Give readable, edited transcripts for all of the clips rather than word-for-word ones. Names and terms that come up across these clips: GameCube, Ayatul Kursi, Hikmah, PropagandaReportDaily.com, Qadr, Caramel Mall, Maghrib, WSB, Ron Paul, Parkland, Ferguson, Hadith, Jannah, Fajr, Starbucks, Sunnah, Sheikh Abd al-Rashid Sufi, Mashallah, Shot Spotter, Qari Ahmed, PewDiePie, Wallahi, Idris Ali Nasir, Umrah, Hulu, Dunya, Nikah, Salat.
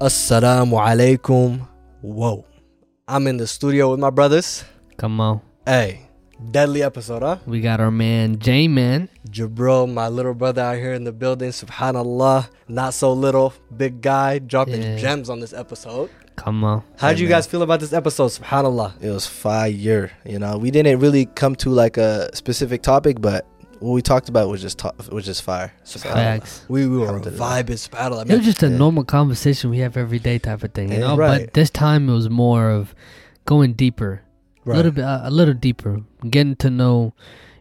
Assalamu alaikum. Whoa, I'm in the studio with my brothers. Come on. Hey, deadly episode, huh? We got our man J-Man Jabril, my little brother out here in the building. Subhanallah, not so little, big guy, dropping gems on this episode. Come on. How did you guys feel about this episode? Subhanallah. It was fire. You know, we didn't really come to like a specific topic, but what we talked about was just fire. Facts. We were vibing. Battle. I mean, it was just a normal conversation we have every day type of thing, you know. Right. But this time it was more of going deeper, right. a little deeper, getting to know,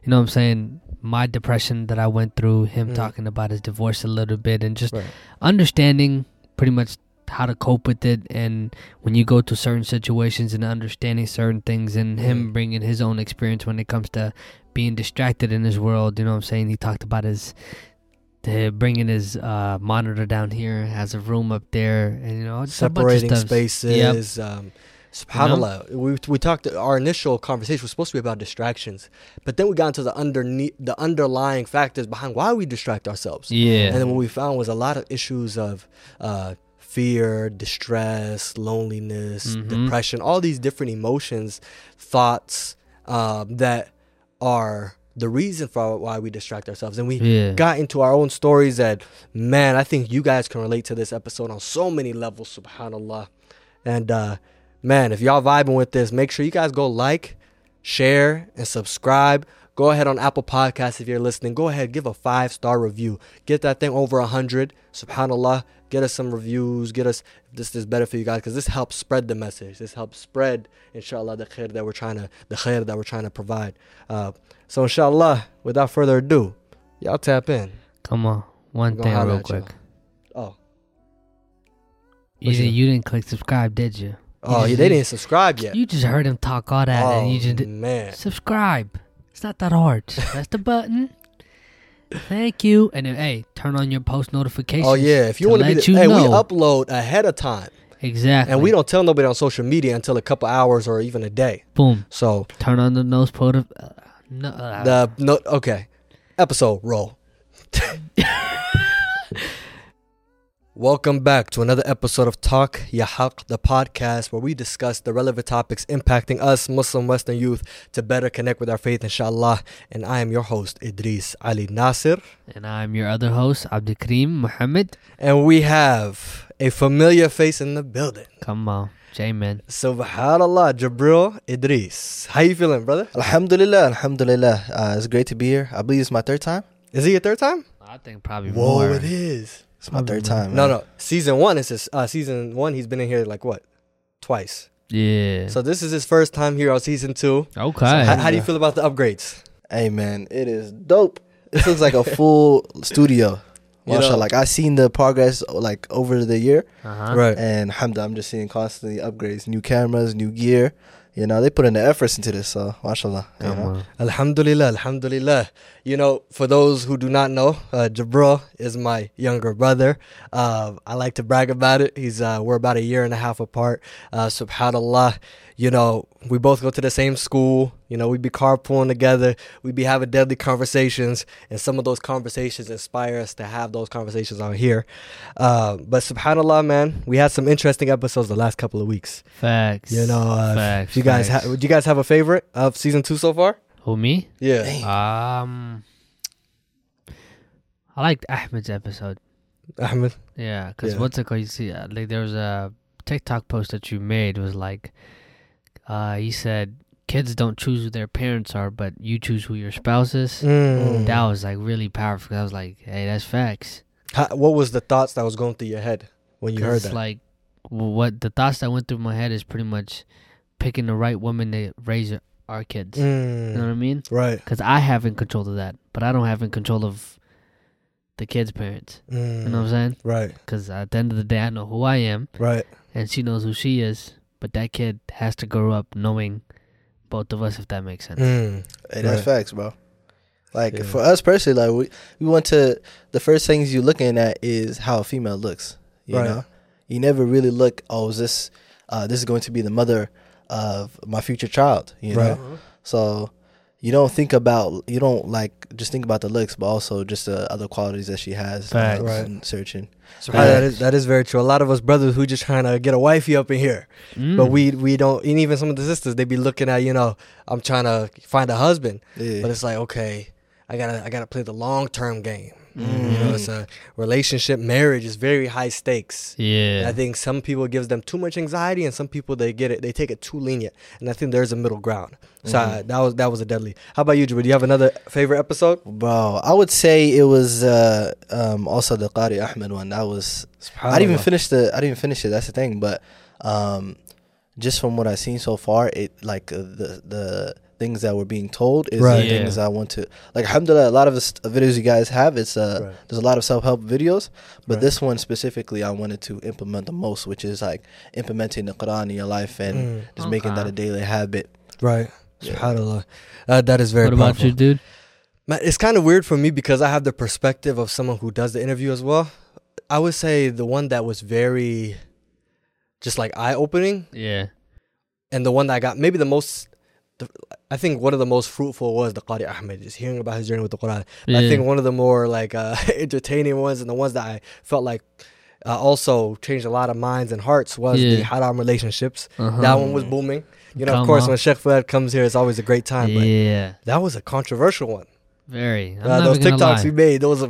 you know what I'm saying, my depression that I went through, him talking about his divorce a little bit, and just understanding pretty much how to cope with it, and when you go to certain situations and understanding certain things, and him bringing his own experience when it comes to being distracted in his world, you know what I'm saying. He talked about bringing his monitor down here, has a room up there, and you know, separating spaces. SubhanAllah, you know? we talked. Our initial conversation was supposed to be about distractions, but then we got into the underlying factors behind why we distract ourselves. Yeah, and then what we found was a lot of issues of fear, distress, loneliness, depression, all these different emotions, thoughts that are the reason for why we distract ourselves. And we got into our own stories that, man, I think you guys can relate to this episode on so many levels, subhanAllah. And man, if y'all vibing with this, make sure you guys go like, share, and subscribe. Go ahead on Apple Podcasts if you're listening. Go ahead, give a 5-star review. Get that thing over 100. SubhanAllah. Get us some reviews. Get us, this is better for you guys, because this helps spread the message. This helps spread, inshallah, the khair that we're trying to provide. So inshallah, without further ado, y'all tap in. Come on. One thing real quick. Oh. You didn't click subscribe, did you? They didn't subscribe yet. You just heard him talk all that and you just didn't subscribe. It's not that hard. Press the button. Thank you. And then, hey, turn on your post notifications. Oh, yeah. If you want to be we upload ahead of time. Exactly. And we don't tell nobody on social media until a couple hours or even a day. Boom. So turn on the nose pod. Okay. Episode roll. Welcome back to another episode of Talk Ya Haq, the podcast where we discuss the relevant topics impacting us Muslim Western youth to better connect with our faith, inshallah. And I am your host, Idris Ali Nasir. And I am your other host, Abdulkareem Muhammad. And we have a familiar face in the building. Come on, J-Man. Subhanallah, Jabril Idris. How you feeling, brother? Alhamdulillah. It's great to be here. I believe it's my third time. Is it your third time? I think probably more. Whoa, it is. It's my third time. No. Season 1 is his. Season 1, he's been in here like what, twice. Yeah. So this is his first time here on season 2. Okay. So how do you feel about the upgrades? Hey man, it is dope. This looks like a full studio. Mashallah, like I seen the progress like over the year, right? And alhamdulillah, I'm just seeing constantly upgrades, new cameras, new gear. You know, they put in the efforts into this, so mashallah. You know? Alhamdulillah. You know, for those who do not know, Jabril is my younger brother. I like to brag about it. We're about a year and a half apart. SubhanAllah, you know, we both go to the same school. You know, we be carpooling together. We be having deadly conversations. And some of those conversations inspire us to have those conversations on here. But subhanAllah, man, we had some interesting episodes the last couple of weeks. Facts. You know, facts. Do you guys have a favorite of season 2 so far? Who, me? Yeah. Dang. I liked Ahmed's episode. Ahmed? Yeah, because once ago, you see, like there was a TikTok post that you made. It was like, he said, kids don't choose who their parents are, but you choose who your spouse is. That was like really powerful. I was like, hey, that's facts. What was the thoughts that was going through your head when you heard that? Like, what the thoughts that went through my head is pretty much picking the right woman to raise our kids. You know what I mean? Right. Because I have in control of that, but I don't have in control of the kids' parents. You know what I'm saying? Right. Because at the end of the day, I know who I am. Right. And she knows who she is, but that kid has to grow up knowing both of us, if that makes sense. Hey, that's facts, bro. Like for us personally, like we went to the first things you're looking at is how a female looks. You know, you never really look. Oh, is this is going to be the mother of my future child? You know, so you don't think about, you don't like just think about the looks, but also just the other qualities that she has. Facts. Right. Searching. So that is very true. A lot of us brothers who just trying to get a wifey up in here, but we don't. And even some of the sisters, they be looking at, you know, I'm trying to find a husband, but it's like, okay, I gotta play the long term game. You know, it's a relationship. Marriage is very high stakes. Yeah, and I think some people, it gives them too much anxiety, and some people they take it too lenient. And I think there's a middle ground. So that was a deadly. How about you, Jabir? Do you have another favorite episode? Bro, I would say it was also the Qari Ahmed one. That was I didn't even finish it. That's the thing. But just from what I've seen so far, it like the things that were being told is things I want to, like, alhamdulillah, a lot of the videos you guys have, it's there's a lot of self-help videos, but this one specifically I wanted to implement the most, which is like implementing the Quran in your life and just making that a daily habit. Right. Yeah. SubhanAllah. That is very powerful. What about you, dude? Man, it's kind of weird for me because I have the perspective of someone who does the interview as well. I would say the one that was very just like eye-opening. Yeah. And the one that I got maybe the most... I think one of the most fruitful was the Qari Ahmed, just hearing about his journey with the Quran. Yeah. I think one of the more like entertaining ones, and the ones that I felt like also changed a lot of minds and hearts, was the haram relationships. That one was booming. You know, of course, when Sheikh Fahad comes here, it's always a great time. Yeah, but that was a controversial one. Very. Those TikToks we made, those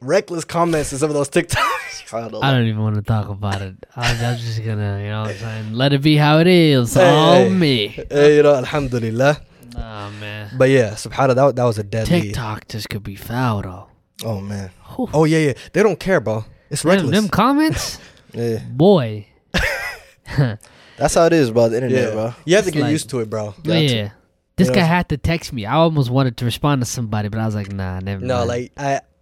reckless comments in some of those TikToks. I don't even want to talk about it. I'm just gonna, you know what I'm saying, let it be how it is. You know, alhamdulillah. Oh man. But yeah, subhanAllah, that was a deadly. TikTok just could be foul though. Oh man. Oof. Oh yeah. They don't care, bro. It's reckless. Them comments. Yeah. Boy. That's how it is, bro. The internet, bro. You have to get used to it, bro. Yeah. This guy had to text me. I almost wanted to respond to somebody, but I was like, nah, never mind. No, like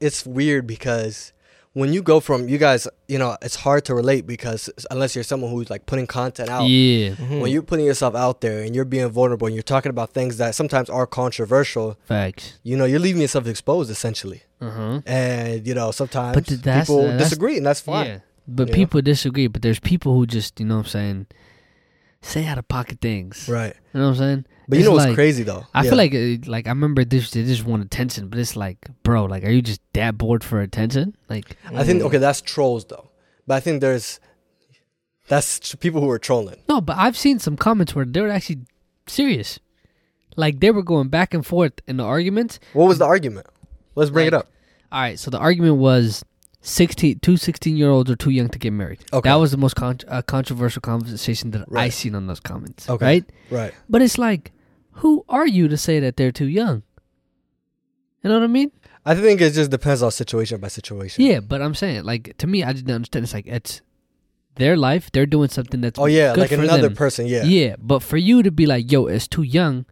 it's weird because when you go from, you guys, you know, it's hard to relate because unless you're someone who's like putting content out. Yeah. Mm-hmm. When you're putting yourself out there and you're being vulnerable and you're talking about things that sometimes are controversial. Facts. You know, you're leaving yourself exposed essentially. Mm-hmm. And, you know, sometimes people disagree, and that's fine. Yeah. But people disagree, but there's people who just, you know what I'm saying, say out of pocket things. Right. You know what I'm saying? But it's, you know, like, what's crazy though, I feel like I remember they just want attention, but it's like, bro, like, are you just that bored for attention? Like, I think that's trolls though, but I think that's people who are trolling. No, but I've seen some comments where they were actually serious, like they were going back and forth in the arguments. What was the argument? Let's bring it up. All right, so the argument was 16-year-olds are too young to get married. Okay. That was the most controversial conversation that I seen on those comments. Okay. Right? Right. But it's like, who are you to say that they're too young? You know what I mean? I think it just depends on situation by situation. Yeah, but I'm saying, like, to me, I didn't understand. It's like, it's their life. They're doing something that's good like for another them. Person, yeah. Yeah, but for you to be like, yo, it's too young,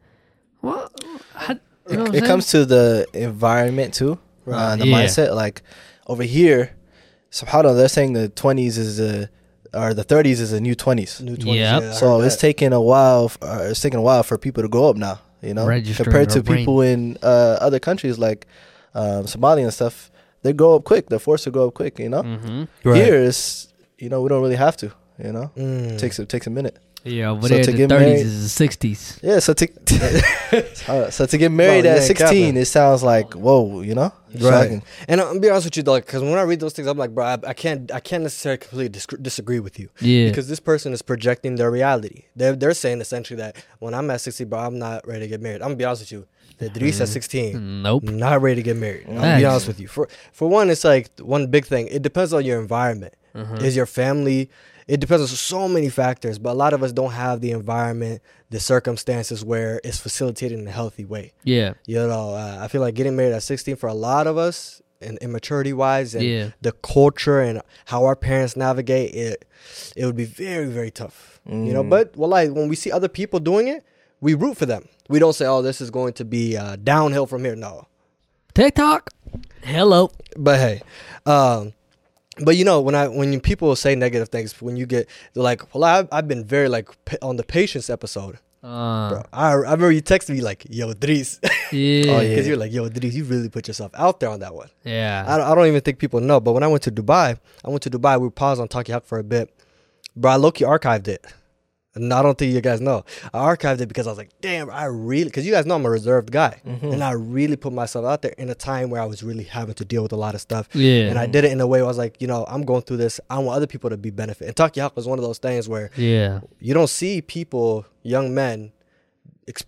well, you know what I'm saying? It comes to the environment, too, the mindset, like... Over here, subhanAllah, they're saying the 20s is the 30s is the new 20s. Yeah. So it's taking a while. It's taking a while for people to grow up now. You know, compared to people in other countries like Somalia and stuff, they grow up quick. They're forced to grow up quick. You know, here is, you know, we don't really have to. You know, it takes a minute. Yeah, over there, the 30s is the 60s. Yeah, so to get married at 16, it sounds like, whoa, you know? Right. And I'm be honest with you, though, because when I read those things, I'm like, bro, I can't necessarily completely disagree with you. Yeah. Because this person is projecting their reality. They're saying essentially that when I'm at 60, bro, I'm not ready to get married. I'm going to be honest with you. The Idris at 16. Nope. Not ready to get married. Nice. I'll be honest with you. For one, it's like one big thing. It depends on your environment. Is your family... It depends on so many factors, but a lot of us don't have the environment, the circumstances where it's facilitated in a healthy way. Yeah. You know, I feel like getting married at 16 for a lot of us, and immaturity-wise, and the culture and how our parents navigate it, it would be very, very tough. You know, but when we see other people doing it, we root for them. We don't say, oh, this is going to be downhill from here. No. TikTok. Hello. But hey, but you know, when people say negative things, when you get like, well, I've been very like on the patience episode. Bro, I remember you texted me like, "Yo, Dries," because you're like, "Yo, Dries, you really put yourself out there on that one." Yeah, I don't even think people know. But when I went to Dubai, we paused on Talk Ya Haq for a bit. Bro, I low-key archived it. And I don't think you guys know. I archived it because I was like, damn, I really, because you guys know I'm a reserved guy. Mm-hmm. And I really put myself out there in a time where I was really having to deal with a lot of stuff. Yeah. And I did it in a way where I was like, you know, I'm going through this. I want other people to be benefit. And Talk Ya Haq was one of those things where you don't see people, young men,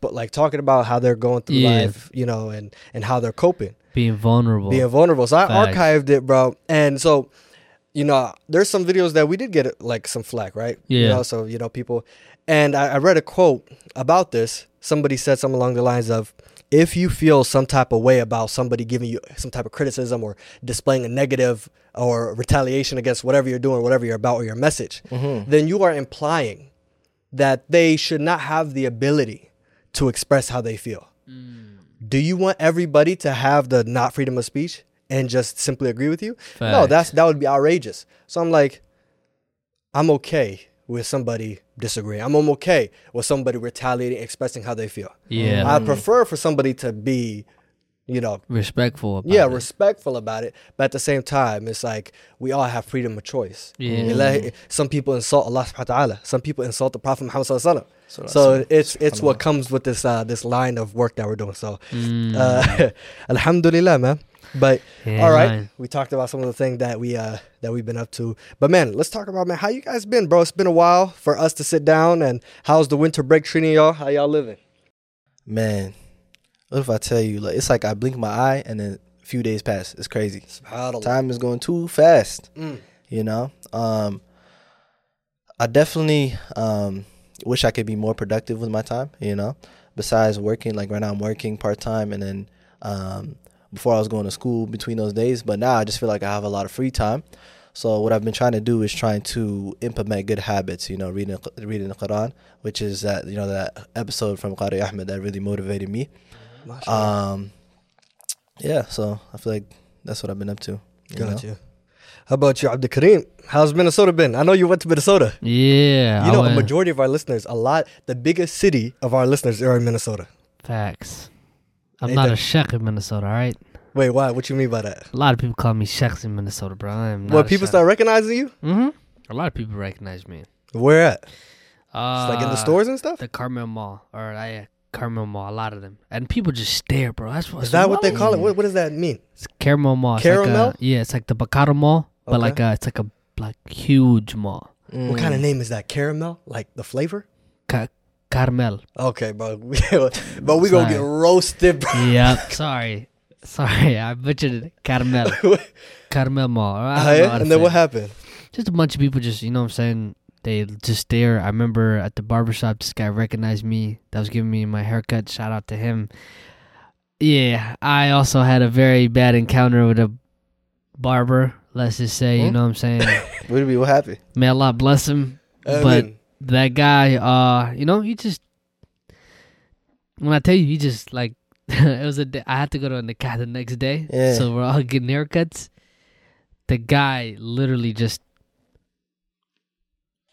like talking about how they're going through life, you know, and how they're coping. Being vulnerable. So I archived it, bro. And so... you know, there's some videos that we did get like some flack, right? Yeah. You know, so, you know, people. And I read a quote about this. Somebody said something along the lines of, if you feel some type of way about somebody giving you some type of criticism or displaying a negative or retaliation against whatever you're doing, whatever you're about or your message, then you are implying that they should not have the ability to express how they feel. Mm. Do you want everybody to have the not freedom of speech? And just simply agree with you? Fact. No, that would be outrageous. So I'm like, I'm okay with somebody disagreeing. I'm okay with somebody retaliating, expressing how they feel. Yeah, I prefer for somebody to be, you know, respectful about it. Respectful about it. But at the same time, it's like we all have freedom of choice. Yeah, some people insult Allah subhanahu wa ta'ala. Some people insult the Prophet Muhammad sallallahu alaihi wasallam. So it's what comes with this this line of work that we're doing. So alhamdulillah, man. But all right, we talked about some of the things that we've been up to. But man, let's talk about, man, how you guys been, bro? It's been a while for us to sit down. And how's the winter break treating y'all? How y'all living? Man, what if I tell you? Like, it's like I blink my eye and then a few days pass. It's crazy. Time is going too fast. You know, I definitely wish I could be more productive with my time. You know, besides working, like right now I'm working part time, and then before I was going to school between those days, but now I just feel like I have a lot of free time. So what I've been trying to do is trying to implement good habits, you know, reading the Quran, which is that, you know, that episode from Qari Ahmed that really motivated me. Yeah, so I feel like that's what I've been up to. Gotcha. How about you, Abdul Karim? How's Minnesota been? I know you went to Minnesota. Yeah. You know, a majority of our listeners, the biggest city of our listeners are in Minnesota. Facts. I'm not a sheikh in Minnesota, all right? Wait, why? What you mean by that? A lot of people call me sheikhs in Minnesota, bro. I am not a sheikh. What, people start recognizing you? Mm-hmm. A lot of people recognize me. Where at? It's like in the stores and stuff? The Caramel Mall. Or Caramel Mall, a lot of them. And people just stare, bro. Is that what they call it? What does that mean? It's Caramel Mall. Caramel? It's like the Bacaro Mall, but it's like a huge mall. Mm. What kind of name is that? Caramel? Like the flavor? Caramel. Okay, bro. But we gonna get roasted, bro. Yep. Sorry, I butchered it. Caramel. Caramel Mall. And then what happened? Just a bunch of people just, you know what I'm saying, they just stare. I remember at the barbershop, this guy recognized me. That was giving me my haircut. Shout out to him. Yeah, I also had a very bad encounter with a barber, let's just say, you know what I'm saying? What happened? May Allah bless him. Amen. But that guy, you know, he just... When I tell you, he just, like... it was a day, I had to go to a nikah the next day, so we're all getting haircuts. The guy literally just...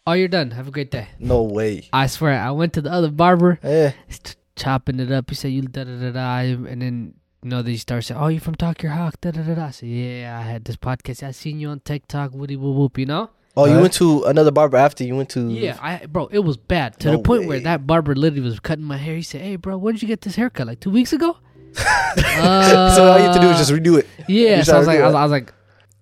Oh, you're done. Have a great day. No way. I swear, I went to the other barber. Yeah. He's chopping it up. He said, you da-da-da-da. And then... You know, they start saying, oh, you from Talk Ya Haq, da-da-da-da. I said, yeah, I had this podcast. I seen you on TikTok, woody-woo-woop, you know? Oh, you went to another barber after you went to... Yeah, bro, it was bad. To the point where that barber literally was cutting my hair. He said, hey, bro, when did you get this haircut? Like 2 weeks ago? So all you have to do is just redo it. Yeah, so I was like,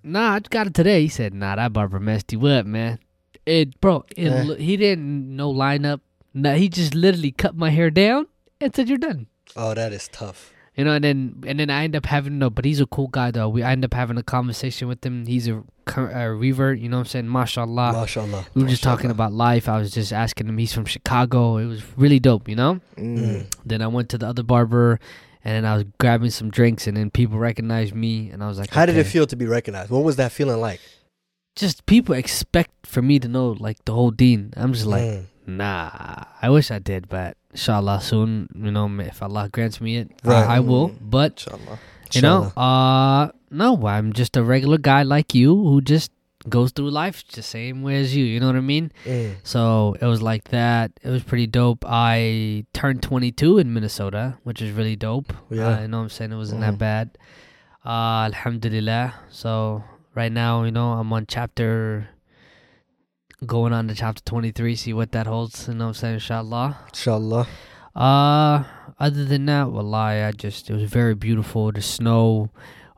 nah, I got it today. He said, nah, that barber messed you up, man. He didn't know lineup. Nah, he just literally cut my hair down and said, you're done. Oh, that is tough. You know, and then I end up having but he's a cool guy though. I end up having a conversation with him. He's a revert, you know what I'm saying? Mashallah. We were just talking about life. I was just asking him. He's from Chicago. It was really dope, you know. Mm. Then I went to the other barber, and I was grabbing some drinks, and then people recognized me, and I was like, "How did it feel to be recognized? What was that feeling like?" Just people expect for me to know like the whole deen. I'm just like, nah. I wish I did, but. Inshallah soon, you know, if Allah grants me it, I will. But Inshallah. You know, no, I'm just a regular guy like you who just goes through life the same way as you. You know what I mean? Mm. So it was like that. It was pretty dope. I turned 22 in Minnesota, which is really dope. Yeah, you know what I'm saying? It wasn't that bad. Alhamdulillah. So right now, you know, I'm on chapter going on to chapter 23, see what that holds. You know what I'm saying? Inshallah. Inshallah. Other than that, wallahi, it was very beautiful. The snow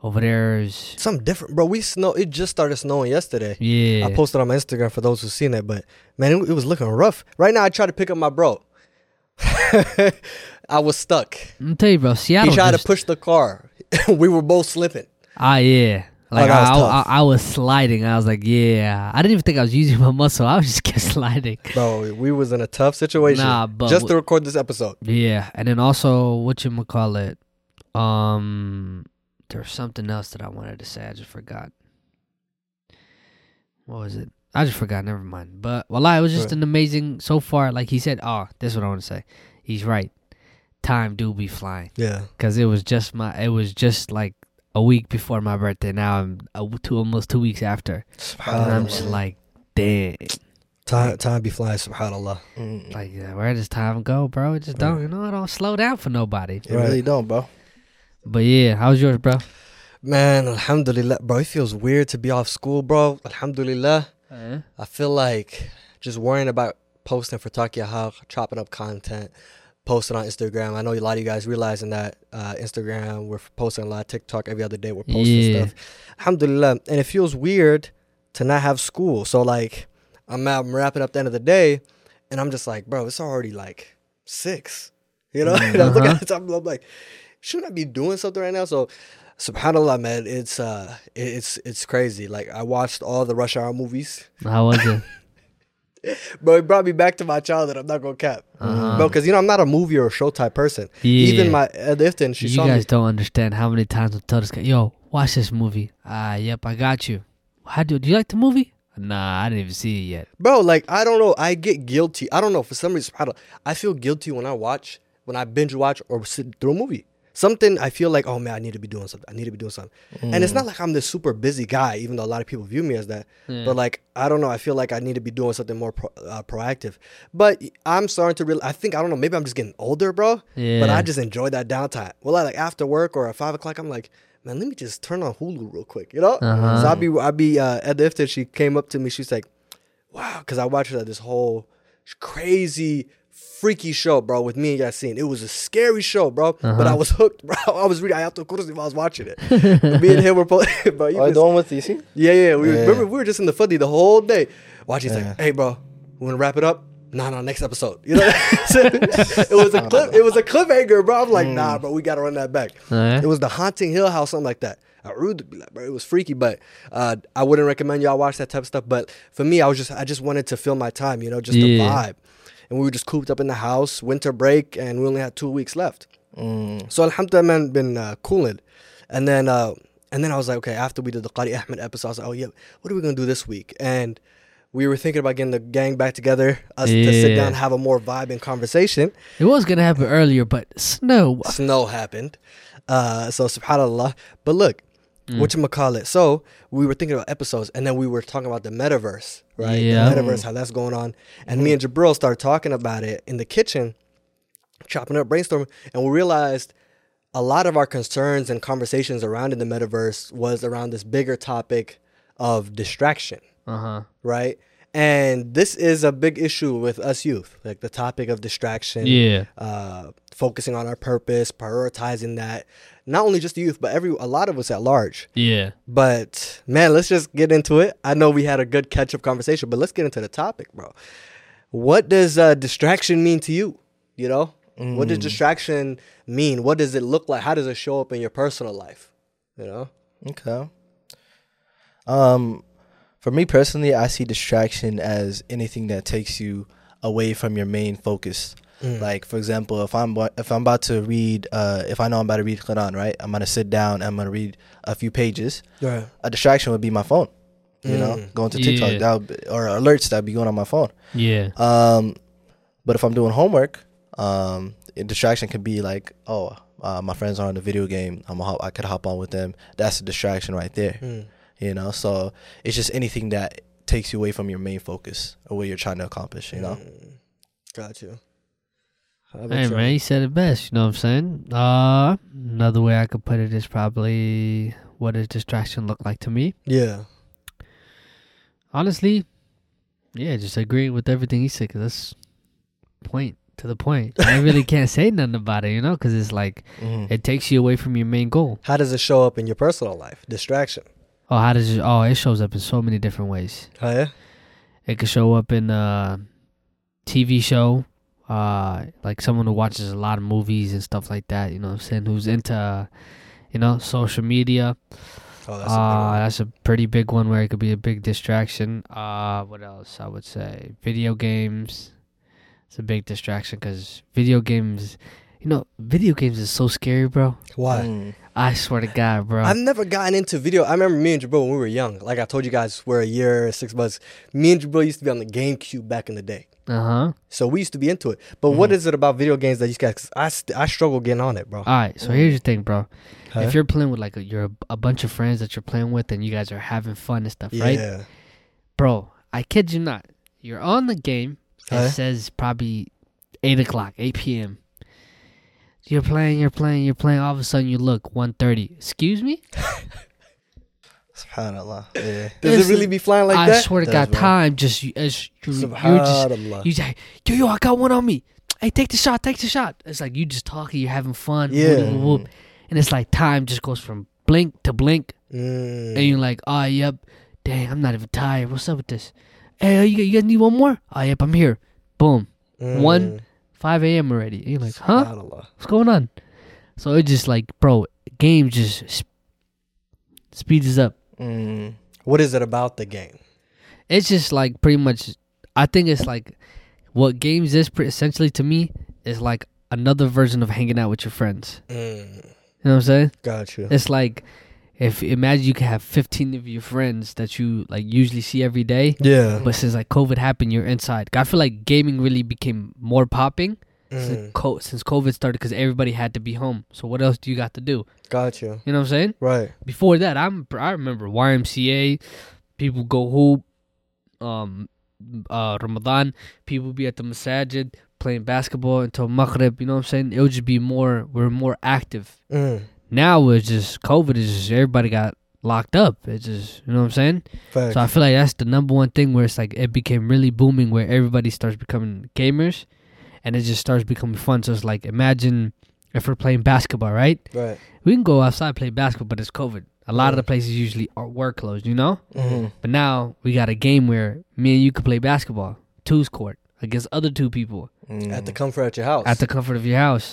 over there is something different, bro. It just started snowing yesterday. Yeah. I posted on my Instagram for those who've seen it, but man, it was looking rough. Right now, I try to pick up my bro. I was stuck. I'm telling you, bro. Seattle. He tried to push the car. We were both slipping. Ah, yeah. Like I was sliding. I was like, yeah. I didn't even think I was using my muscle. I was just kept sliding. Bro, we was in a tough situation. Nah, but just to record this episode. Yeah, and then also whatchamacallit. There was something else that I wanted to say. I just forgot. What was it? I just forgot. Never mind. But wallahi, it was just an amazing so far. Like he said, this is what I want to say. He's right. Time do be flying. Yeah. Because it was just like a week before my birthday. Now I'm almost 2 weeks after. SubhanAllah. And I'm just like, damn. Time be flying, subhanAllah. Like, where does time go, bro? It just don't, it don't slow down for nobody. It really don't, bro. But yeah, how's yours, bro? Man, alhamdulillah, bro. It feels weird to be off school, bro. Alhamdulillah. I feel like just worrying about posting for Talk Ya Haq, chopping up content, posting on Instagram. I know a lot of you guys realizing that Instagram, we're posting a lot of TikTok every other day. We're posting stuff. Alhamdulillah. And it feels weird to not have school. So like I'm wrapping up the end of the day and I'm just like, bro, it's already like 6. You know? And I'm looking at the time, I'm like, shouldn't I be doing something right now? So subhanAllah, man, it's crazy. Like I watched all the Rush Hour movies. How was it? Bro, it brought me back to my childhood. I'm not gonna cap, bro, because I'm not a movie or a show type person. Yeah. Even my Lifton, she saw me. You guys don't understand how many times I tell this guy, "Yo, watch this movie." Yep, I got you. Do you like the movie? Nah, I didn't even see it yet, bro. Like I don't know. I get guilty. I don't know for some reason. I feel guilty when I binge watch or sit through a movie. Something I feel like, oh man, I need to be doing something. And it's not like I'm this super busy guy, even though a lot of people view me as that. Yeah. But like, I don't know. I feel like I need to be doing something more proactive. But I'm starting to I think, I don't know, maybe I'm just getting older, bro. Yeah. But I just enjoy that downtime. Well, like after work or at 5 o'clock, I'm like, man, let me just turn on Hulu real quick, you know? Uh-huh. So I'd be at the Iftar, she came up to me. She's like, wow, because I watched this whole crazy freaky show, bro, with me and Yasin. It was a scary show, bro, but I was hooked, bro. I was reading Ayatul Kursi while I was watching it. Me and him were bro, the one with Yasin? Yeah. Remember, we were just in the fuddy the whole day watching. He's like, hey, bro, we want to wrap it up? No, next episode. You know, it was a cliffhanger, bro. I'm like, nah, bro, we got to run that back. It was The Haunting Hill House, something like that. It was freaky, but I wouldn't recommend y'all watch that type of stuff. But for me, I just wanted to fill my time, just the vibe. And we were just cooped up in the house, winter break, and we only had 2 weeks left. So alhamdulillah, man, been cooling. And then I was like, okay, after we did the Qari Ahmed episode, I was like, what are we going to do this week? And we were thinking about getting the gang back together, to sit down and have a more vibing conversation. It was going to happen earlier, but snow happened. So subhanAllah. But look, whatchamacallit. So we were thinking about episodes, and then we were talking about the metaverse, right? Yeah. The metaverse, how that's going on. And me and Jabril started talking about it in the kitchen, chopping up, brainstorming, and we realized a lot of our concerns and conversations around in the metaverse was around this bigger topic of distraction, right? And this is a big issue with us youth, like the topic of distraction, focusing on our purpose, prioritizing that. Not only just the youth, but a lot of us at large. Yeah. But, man, let's just get into it. I know we had a good catch-up conversation, but let's get into the topic, bro. What does distraction mean to you? You know? What does distraction mean? What does it look like? How does it show up in your personal life? You know? Okay. For me personally, I see distraction as anything that takes you away from your main focus. Like, for example, if I know I'm about to read Quran, right? I'm going to sit down and I'm going to read a few pages. Yeah. A distraction would be my phone, going to TikTok or alerts that would be going on my phone. Yeah. But if I'm doing homework, a distraction could be like, my friends are on a video game. I could hop on with them. That's a distraction right there. So it's just anything that takes you away from your main focus or what you're trying to accomplish, Got you. Hey, man, you said it best, you know what I'm saying? Another way I could put it is probably, what does distraction look like to me? Yeah. Honestly, Yeah, just agree with everything he said, because that's point to the point. I really can't say nothing about it, you know, because it's like it takes you away from your main goal. How does it show up in your personal life? Distraction. Oh, how does it? Oh, it shows up in so many different ways. Oh yeah, it could show up in a TV show, like someone who watches a lot of movies and stuff like that. You know what I'm saying? Who's into, you know, social media. Oh, that's a pretty big one where it could be a big distraction. What else? I would say video games. It's a big distraction because video games, you know, video games is so scary, bro. Why? I swear to God, bro. I've never gotten into video. I remember me and Jabril when we were young. Like I told you guys, we're a year, 6 months. Me and Jabril used to be on the GameCube back in the day. So we used to be into it. But what is it about video games that you guys? I struggle getting on it, bro. All right. So here's the thing, bro. If you're playing with like a bunch of friends that you're playing with and you guys are having fun and stuff, right? Yeah. Bro, I kid you not. You're on the game. It says probably 8 p.m. You're playing. All of a sudden, you look 1:30. Excuse me. Subhanallah. Yeah. Does it really be flying like that? I swear to God, time just Subhanallah. You're like, yo, I got one on me. Hey, take the shot. It's like you just talking, you're having fun. Yeah. Whoop. And it's like time just goes from blink to blink, and you're like, oh, yep. Dang, I'm not even tired. What's up with this? Hey, you guys need one more? Oh, yep, I'm here. Boom. 5 a.m. already. And you're like, huh? What's going on? So it's just like, bro, game just speeds up. What is it about the game? It's just like pretty much, I think it's like what games is essentially to me is like another version of hanging out with your friends. You know what I'm saying? Gotcha. It's like, imagine you can have 15 of your friends that you like usually see every day. Yeah. But since like COVID happened, you're inside. I feel like gaming really became more popping since COVID started because everybody had to be home. So what else do you got to do? Gotcha. You know what I'm saying? Right. Before that, I remember YMCA, people go hoop, Ramadan, people be at the masajid playing basketball until Maghrib. You know what I'm saying? It would just be we're more active. Now it's just COVID is just everybody got locked up. It's just, you know what I'm saying? Fact. So I feel like that's the number one thing where it's like it became really booming where everybody starts becoming gamers and it just starts becoming fun. So it's like imagine if we're playing basketball, right? Right. We can go outside and play basketball, but it's COVID. A lot of the places usually were closed, you know? But now we got a game where me and you could play basketball, two's court, against other two people. At the comfort of your house.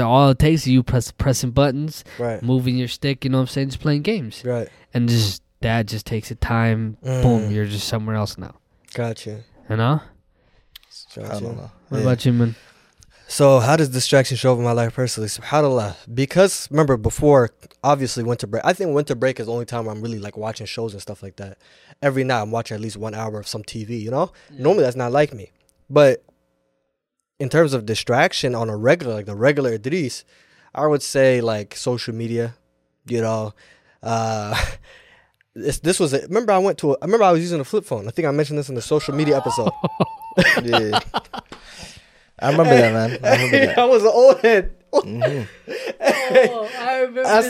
All it takes is you pressing buttons, right, moving your stick, you know what I'm saying, just playing games. Right. And just that just takes the time, boom, you're just somewhere else now. Gotcha. You know? I don't know. What about you, man? So how does distraction show up in my life personally? SubhanAllah. Because, remember, before, obviously, winter break. I think winter break is the only time I'm really, like, watching shows and stuff like that. Every night I'm watching at least 1 hour of some TV, you know? Yeah. Normally that's not like me. But in terms of distraction on a regular, like the regular Idris, I would say like social media, you know. Remember I was using a flip phone. I think I mentioned this in the social media episode. Yeah. I remember that, man. I was an old head. I remember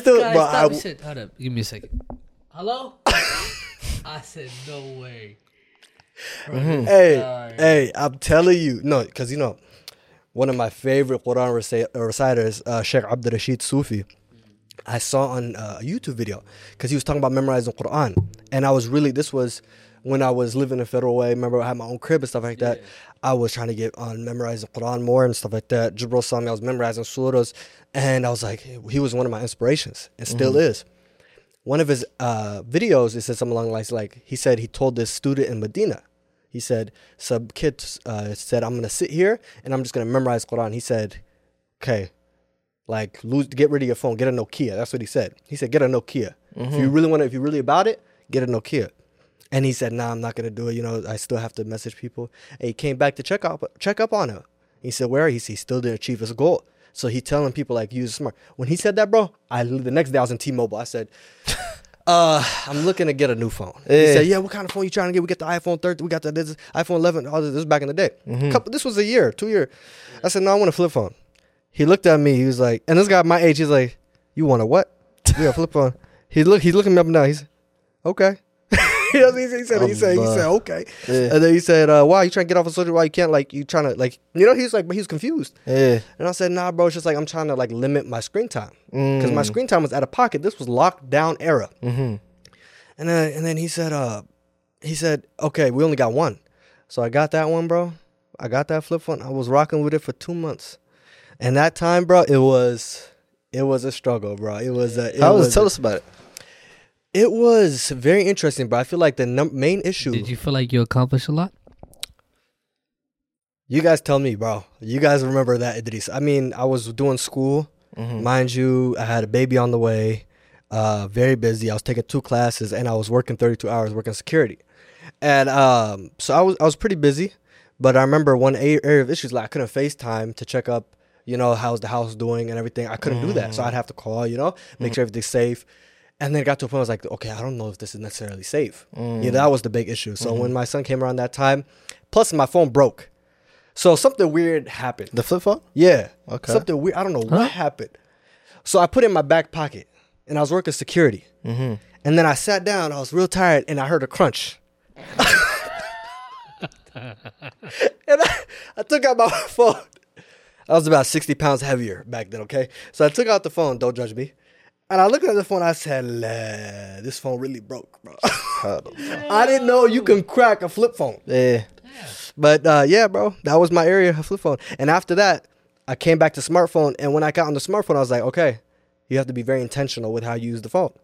hold up, give me a second. Hello? I said, no way. Hey, I'm telling you. No, because, you know, one of my favorite Quran reciters, Sheikh Abd al-Rashid Sufi, I saw on a YouTube video because he was talking about memorizing Quran. And this was when I was living in Federal Way. Remember, I had my own crib and stuff like that. Yeah. I was trying to get on memorizing Quran more and stuff like that. Jibril saw me. I was memorizing surahs. And I was like, he was one of my inspirations and still is. One of his videos, it said something along the lines like, he said he told this student in Medina. He said, some kid said, I'm going to sit here and I'm just going to memorize Quran. He said, okay, like, get rid of your phone. Get a Nokia. That's what he said. He said, get a Nokia. If you're really about it, get a Nokia. And he said, nah, I'm not going to do it. You know, I still have to message people. And he came back to check up on him. He said, where? He still didn't achieve his goal. So he telling people, like, use smart. When he said that, bro, the next day I was in T-Mobile. I said, I'm looking to get a new phone. Yeah. He said, yeah, what kind of phone you trying to get? We got the iPhone 13. We got this iPhone 11. All this was back in the day. This was a year, 2 years. I said, no, I want a flip phone. He looked at me. He was like, and this guy my age, he's like, you want a what? We got a flip phone. He's looking me up now. He's okay. He said, okay. Yeah. And then he said, why you trying to get off of social? Why you can't, like, you trying to, like, you know, he's like, but he was confused. Yeah. And I said, nah, bro, it's just like, I'm trying to, like, limit my screen time. Because my screen time was out of pocket. This was lockdown era. And then he said, okay, we only got one. So I got that one, bro. I got that flip phone. I was rocking with it for 2 months. And that time, bro, it was a struggle, bro. Tell us about it. It was very interesting, bro. I feel like the main issue. Did you feel like you accomplished a lot? You guys tell me, bro. You guys remember that, Idris. I mean, I was doing school. Mind you, I had a baby on the way. Very busy. I was taking 2 classes, and I was working 32 hours working security. And so I was pretty busy. But I remember one area of issues, like I couldn't FaceTime to check up, you know, how's the house doing and everything. I couldn't do that. So I'd have to call, you know, make sure everything's safe. And then it got to a point I was like, okay, I don't know if this is necessarily safe. Yeah, that was the big issue. So when my son came around that time, plus my phone broke. So something weird happened. The flip phone? Yeah. Okay. Something weird. I don't know what happened. So I put it in my back pocket and I was working security. And then I sat down. I was real tired and I heard a crunch. And I took out my phone. I was about 60 pounds heavier back then, okay? So I took out the phone, don't judge me. And I looked at the phone, I said, this phone really broke, bro. I didn't know you can crack a flip phone. Yeah. But yeah, bro, that was my area, a flip phone. And after that, I came back to smartphone. And when I got on the smartphone, I was like, okay, you have to be very intentional with how you use the phone.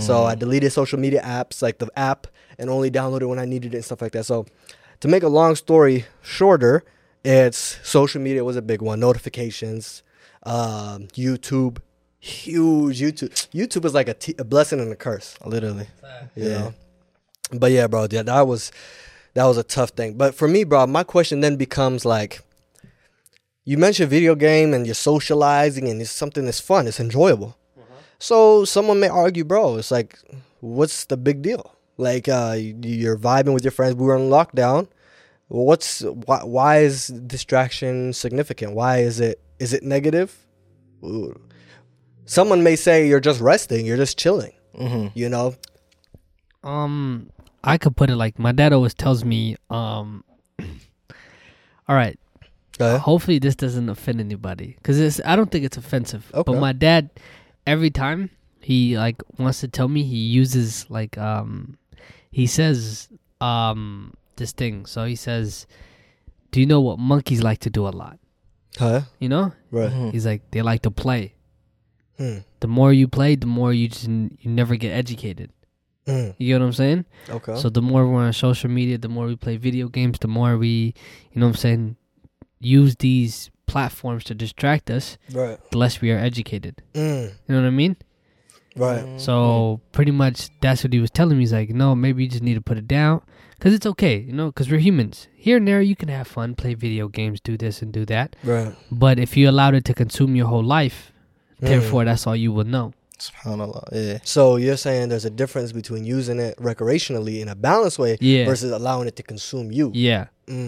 So I deleted social media apps, like the app, and only downloaded when I needed it and stuff like that. So to make a long story shorter, it's social media was a big one. Notifications, YouTube, huge YouTube. YouTube is like a blessing and a curse, literally. You know? But yeah, bro, yeah, that was a tough thing. But for me, bro, my question then becomes like, you mentioned video game and you're socializing and it's something that's fun, it's enjoyable. So someone may argue, bro, it's like, what's the big deal? Like you're vibing with your friends. We were in lockdown. Why is distraction significant? Why is it negative? Ooh. Someone may say you're just resting, you're just chilling. You know? I could put it like my dad always tells me, all right. Hopefully this doesn't offend anybody, because I don't think it's offensive. Okay. But my dad, every time he like wants to tell me, he uses like he says this thing. So he says, "Do you know what monkeys like to do a lot?" You know, right? He's like, they like to play. The more you play, the more you never get educated. You know what I'm saying? Okay. So the more we're on social media, the more we play video games, the more we, you know what I'm saying, use these platforms to distract us. Right. The less we are educated. You know what I mean? Right. So pretty much that's what he was telling me. He's like, no, maybe you just need to put it down, because it's okay, you know, because we're humans. Here and there you can have fun, play video games, do this and do that. Right. But if you allowed it to consume your whole life, therefore that's all you will know. SubhanAllah. Yeah. So you're saying there's a difference between using it recreationally in a balanced way versus allowing it to consume you. Yeah. You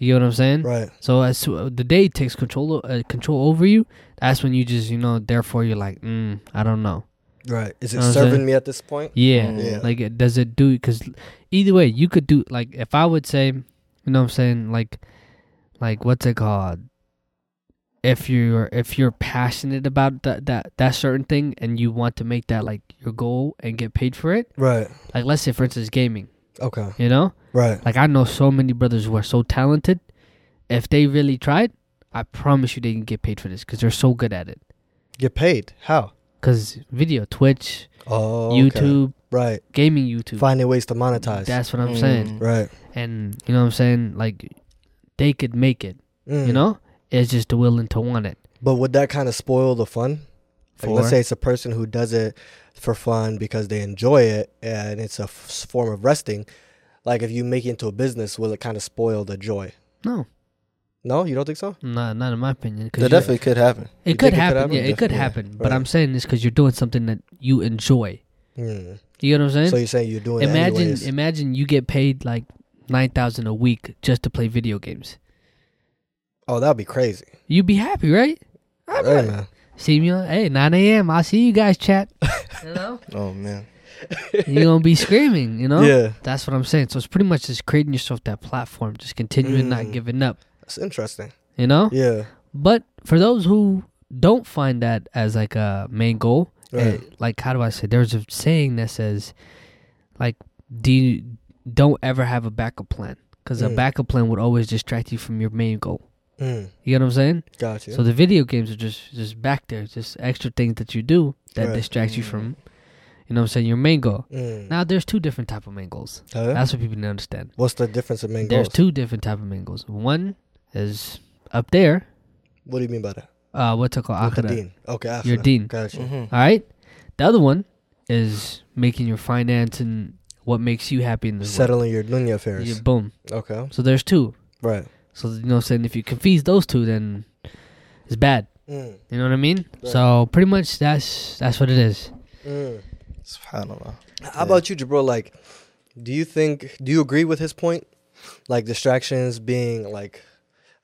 know what I'm saying? Right. So as the day takes control over you, that's when you just, you know, therefore you're like, I don't know. Right. Is it serving me at this point? Yeah. Like, does it do? Because either way, you could do, like, if I would say, you know what I'm saying, like what's it called? If you're passionate about that certain thing and you want to make that like your goal and get paid for it. Right. Like, let's say, for instance, gaming. Okay. You know? Right. Like, I know so many brothers who are so talented. If they really tried, I promise you they can get paid for this because they're so good at it. Get paid? How? Because video, Twitch, YouTube, right, gaming YouTube. Finding ways to monetize. That's what I'm saying. Right. And, you know what I'm saying? Like, they could make it, you know? It's just the willing to want it. But would that kind of spoil the fun? Like, let's say it's a person who does it for fun because they enjoy it and it's a form of resting. Like, if you make it into a business, will it kind of spoil the joy? No. No, you don't think so? No, not in my opinion. That definitely could happen. It could happen. Yeah, it could happen. But I'm saying this because you're doing something that you enjoy. You know what I'm saying? So you're saying you're doing. Imagine you get paid like $9,000 a week just to play video games. Oh, that'd be crazy. You'd be happy, right? I'd be like, man. See me, hey, 9 a.m. I'll see you guys, chat. You know? Oh man. You're going to be screaming, you know? Yeah. That's what I'm saying. So it's pretty much just creating yourself that platform, just continuing, not giving up. That's interesting. You know? Yeah. But for those who don't find that as like a main goal, right. Like, how do I say? There's a saying that says, like, don't ever have a backup plan. Because a backup plan would always distract you from your main goal. You know what I'm saying? Gotcha. So the video games are just back there. Just extra things that you do that distract you from, you know what I'm saying, your main goal. Now, there's two different type of main goals. That's what people need to understand. What's the difference of main goals? There's two different type of main goals. One is up there. What do you mean by that? What's it called? Akhirah. Okay, akhirah. Your deen. Gotcha. Mm-hmm. All right? The other one is making your finance and what makes you happy in the world. Settling your dunya affairs. Boom. Okay. So there's two. Right. So, you know what I'm saying? If you confuse those two, then it's bad. You know what I mean? Right. So, pretty much, that's what it is. SubhanAllah. How about you, Jabril? Like, do you agree with his point? Like, distractions being, like,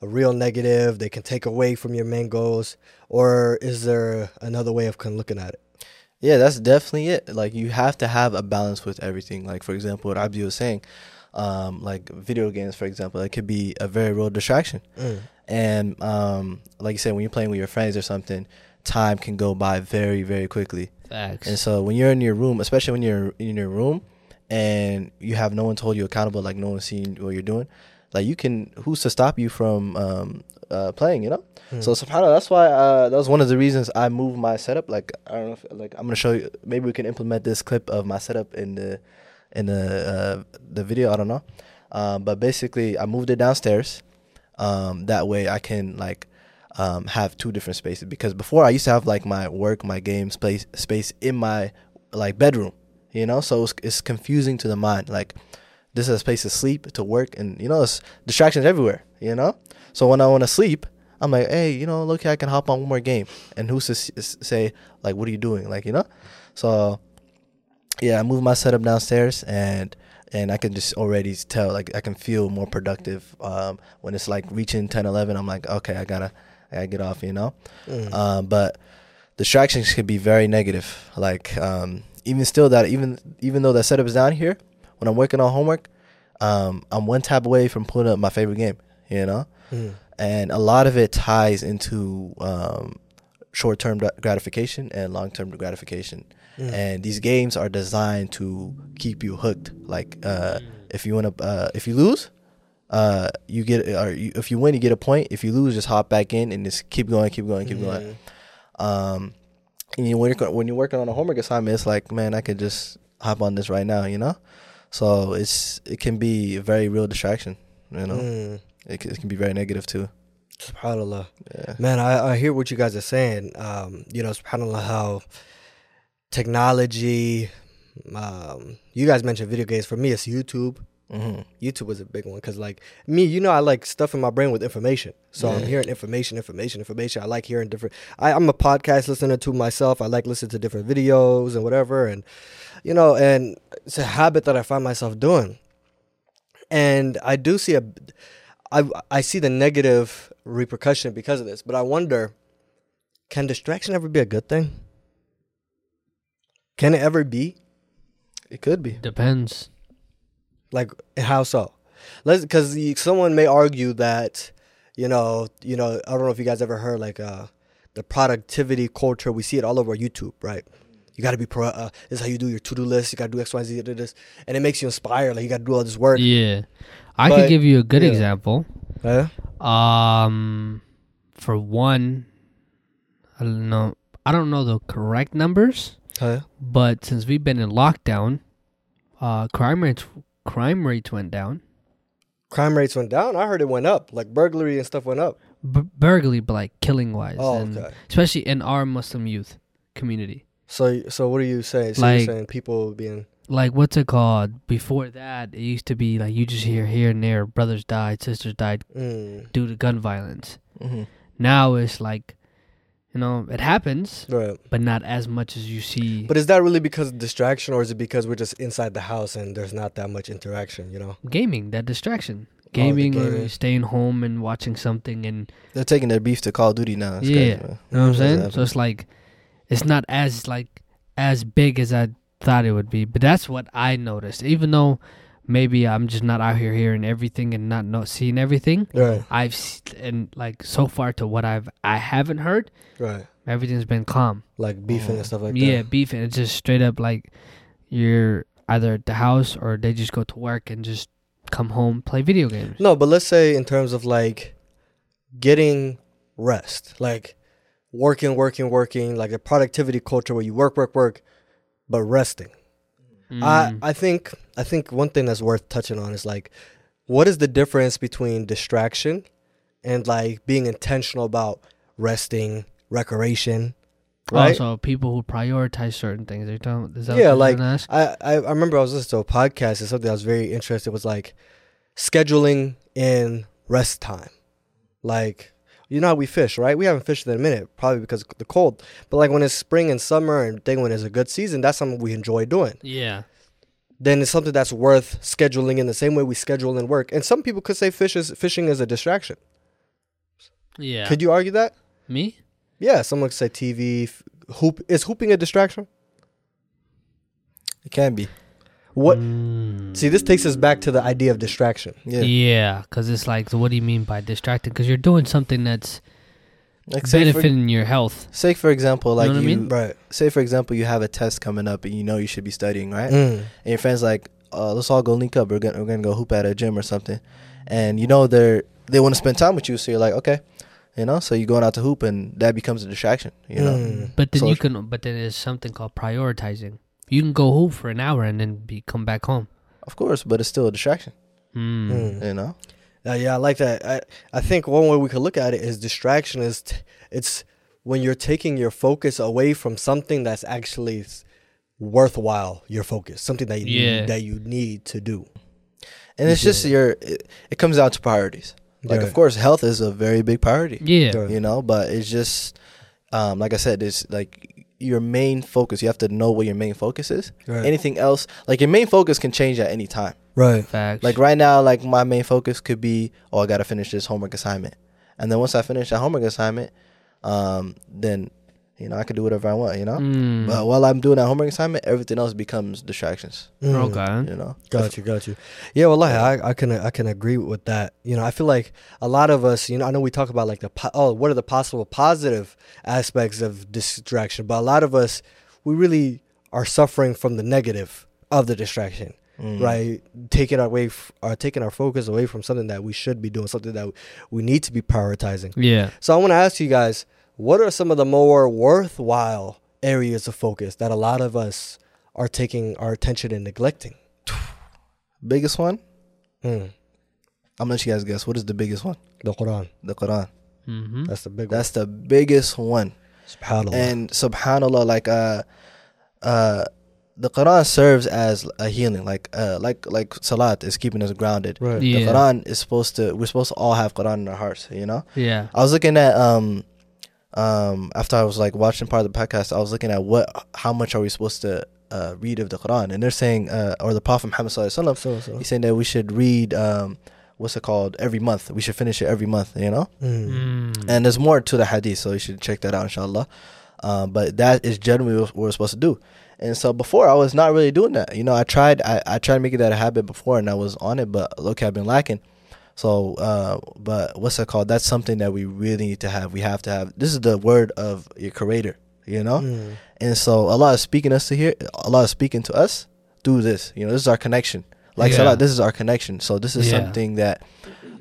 a real negative, they can take away from your main goals, or is there another way of looking at it? Yeah, that's definitely it. Like, you have to have a balance with everything. Like, for example, what Abdi was saying, like video games, for example, that could be a very real distraction. And like you said, when you're playing with your friends or something, time can go by very, very quickly. Facts. And so when you're in your room, especially when you're in your room and you have no one to hold you accountable, like no one's seeing what you're doing, like who's to stop you from playing, you know? So SubhanAllah, that's why that was one of the reasons I moved my setup. Like, I don't know if, like, I'm gonna show you, maybe we can implement this clip of my setup in the video, I don't know, but basically I moved it downstairs. That way I can have two different spaces, because before I used to have like my work, my game space in my like bedroom, you know. So it's confusing to the mind. Like, this is a space to sleep, to work, and you know, there's distractions everywhere, you know. So when I want to sleep, I'm like, hey, you know, look, I can hop on one more game, and who's to say like, what are you doing, like, you know? So yeah, I moved my setup downstairs, and I can just already tell, like, I can feel more productive when it's like reaching 10, 11. I'm like, okay, I gotta get off, you know. But distractions can be very negative. Like, even still, that even though that setup is down here, when I'm working on homework, I'm one tab away from pulling up my favorite game, you know. And a lot of it ties into short-term gratification and long-term gratification. And these games are designed to keep you hooked. Like, if you want to, if you lose, you get, or if you win, you get a point. If you lose, just hop back in and just keep going. And when you're working on a homework assignment, it's like, man, I could just hop on this right now, you know. So it can be a very real distraction, you know. It can be very negative too. SubhanAllah. Yeah. Man, I hear what you guys are saying. You know, SubhanAllah, how technology, you guys mentioned video games. For me, it's YouTube. YouTube was a big one, because like me, you know, I like stuffing my brain with information. So I'm hearing information. I like hearing different. I'm a podcast listener to myself. I like listening to different videos and whatever. And, you know, and it's a habit that I find myself doing. And I do see I see the negative repercussion because of this. But I wonder, can distraction ever be a good thing? Can it ever be? It could be. Depends. Like, how so? Because someone may argue that, you know, I don't know if you guys ever heard, like, the productivity culture. We see it all over YouTube, right? You got to be this is how you do your to-do list. You got to do X, Y, Z, do this. And it makes you inspired. Like, you got to do all this work. Yeah. I could give you a good example. Yeah. For one, I don't know the correct numbers. But since we've been in lockdown, crime rates went down. Crime rates went down? I heard it went up. Like, burglary and stuff went up. Burglary, but like killing-wise. Oh, okay. Especially in our Muslim youth community. So what are you saying? So like, you're saying people being... Like, what's it called? Before that, it used to be like you just hear here and there, brothers died, sisters died due to gun violence. Now it's like... You know, it happens, right, but not as much as you see. But is that really because of distraction, or is it because we're just inside the house and there's not that much interaction, you know? Gaming, that distraction. Gaming and staying home and watching something. And they're taking their beef to Call of Duty now. It's crazy, you know what I'm saying? So it's like, it's not as big as I thought it would be. But that's what I noticed. Even though maybe I'm just not out here hearing everything and not seeing everything. Right. So far to what I haven't heard. Right. Everything's been calm. Like beefing and stuff like that. Yeah, beefing. It's just straight up like you're either at the house or they just go to work and just come home, play video games. No, but let's say in terms of like getting rest, like working, like the productivity culture where you work, but resting. I think one thing that's worth touching on is like, what is the difference between distraction and like being intentional about resting, recreation, right? Also, people who prioritize certain things. I remember I was listening to a podcast and something I was very interested was like scheduling in rest time. Like, you know how we fish, right? We haven't fished in a minute, probably because of the cold. But like when it's spring and summer and thing, when it's a good season, that's something we enjoy doing. Yeah. Then it's something that's worth scheduling in the same way we schedule in work. And some people could say fishing is a distraction. Yeah. Could you argue that? Me? Yeah. Someone could say TV. Is hooping a distraction? It can be. What? See, this takes us back to the idea of distraction. Yeah, because it's like, what do you mean by distracting? Because you're doing something that's like benefiting your health. Say, for example, like you have a test coming up and you know you should be studying, right? And your friend's like, let's all go link up. We're gonna go hoop at a gym or something. And you know they want to spend time with you, so you're like, okay, you know. So you're going out to hoop, and that becomes a distraction, you know. But then there's something called prioritizing. You can go hoop for an hour and then come back home. Of course, but it's still a distraction. You know? Yeah, I like that. I think one way we could look at it is distraction is it's when you're taking your focus away from something that's actually worthwhile, your focus, something that you need to do. And it's just it comes down to priorities. Like, of course, health is a very big priority. Yeah. You know, but it's just, like I said, it's like, your main focus, you have to know what your main focus is. Right. Anything else, like your main focus can change at any time. Right. Facts. Like right now, like my main focus could be, I got to finish this homework assignment. And then once I finish that homework assignment, then, you know, I can do whatever I want, you know? But while I'm doing that homework assignment, everything else becomes distractions. Okay. You know? Got you. Yeah, well, I can agree with that. You know, I feel like a lot of us, you know, I know we talk about like what are the possible positive aspects of distraction, but a lot of us, we really are suffering from the negative of the distraction, right? Taking our focus away from something that we should be doing, something that we need to be prioritizing. Yeah. So I want to ask you guys, what are some of the more worthwhile areas of focus that a lot of us are taking our attention and neglecting? Biggest one? I'm going to let you guys guess. What is the biggest one? The Quran. Mm-hmm. That's the big one. That's the biggest one. SubhanAllah. And SubhanAllah, like the Quran serves as a healing. Like Salat is keeping us grounded. Right. Yeah. The Quran is we're supposed to all have Quran in our hearts, you know? Yeah. I was looking at... after I was like watching part of the podcast, I was looking at how much are we supposed to read of the Quran, and they're saying, or the Prophet Muhammad sallallahu alaihi wasallam, he's saying that we should read every month. We should finish it every month, you know. And there's more to the hadith, so you should check that out, inshallah. But that is generally what we're supposed to do. And so before, I was not really doing that, you know. I tried making that a habit before, and I was on it, but look, I've been lacking. So, but that's something that we really need to have. We have to have, this is the word of your creator, you know? And so Allah is speaking to us through this, you know, this is our connection. Like Salah, this is our connection. So this is something that,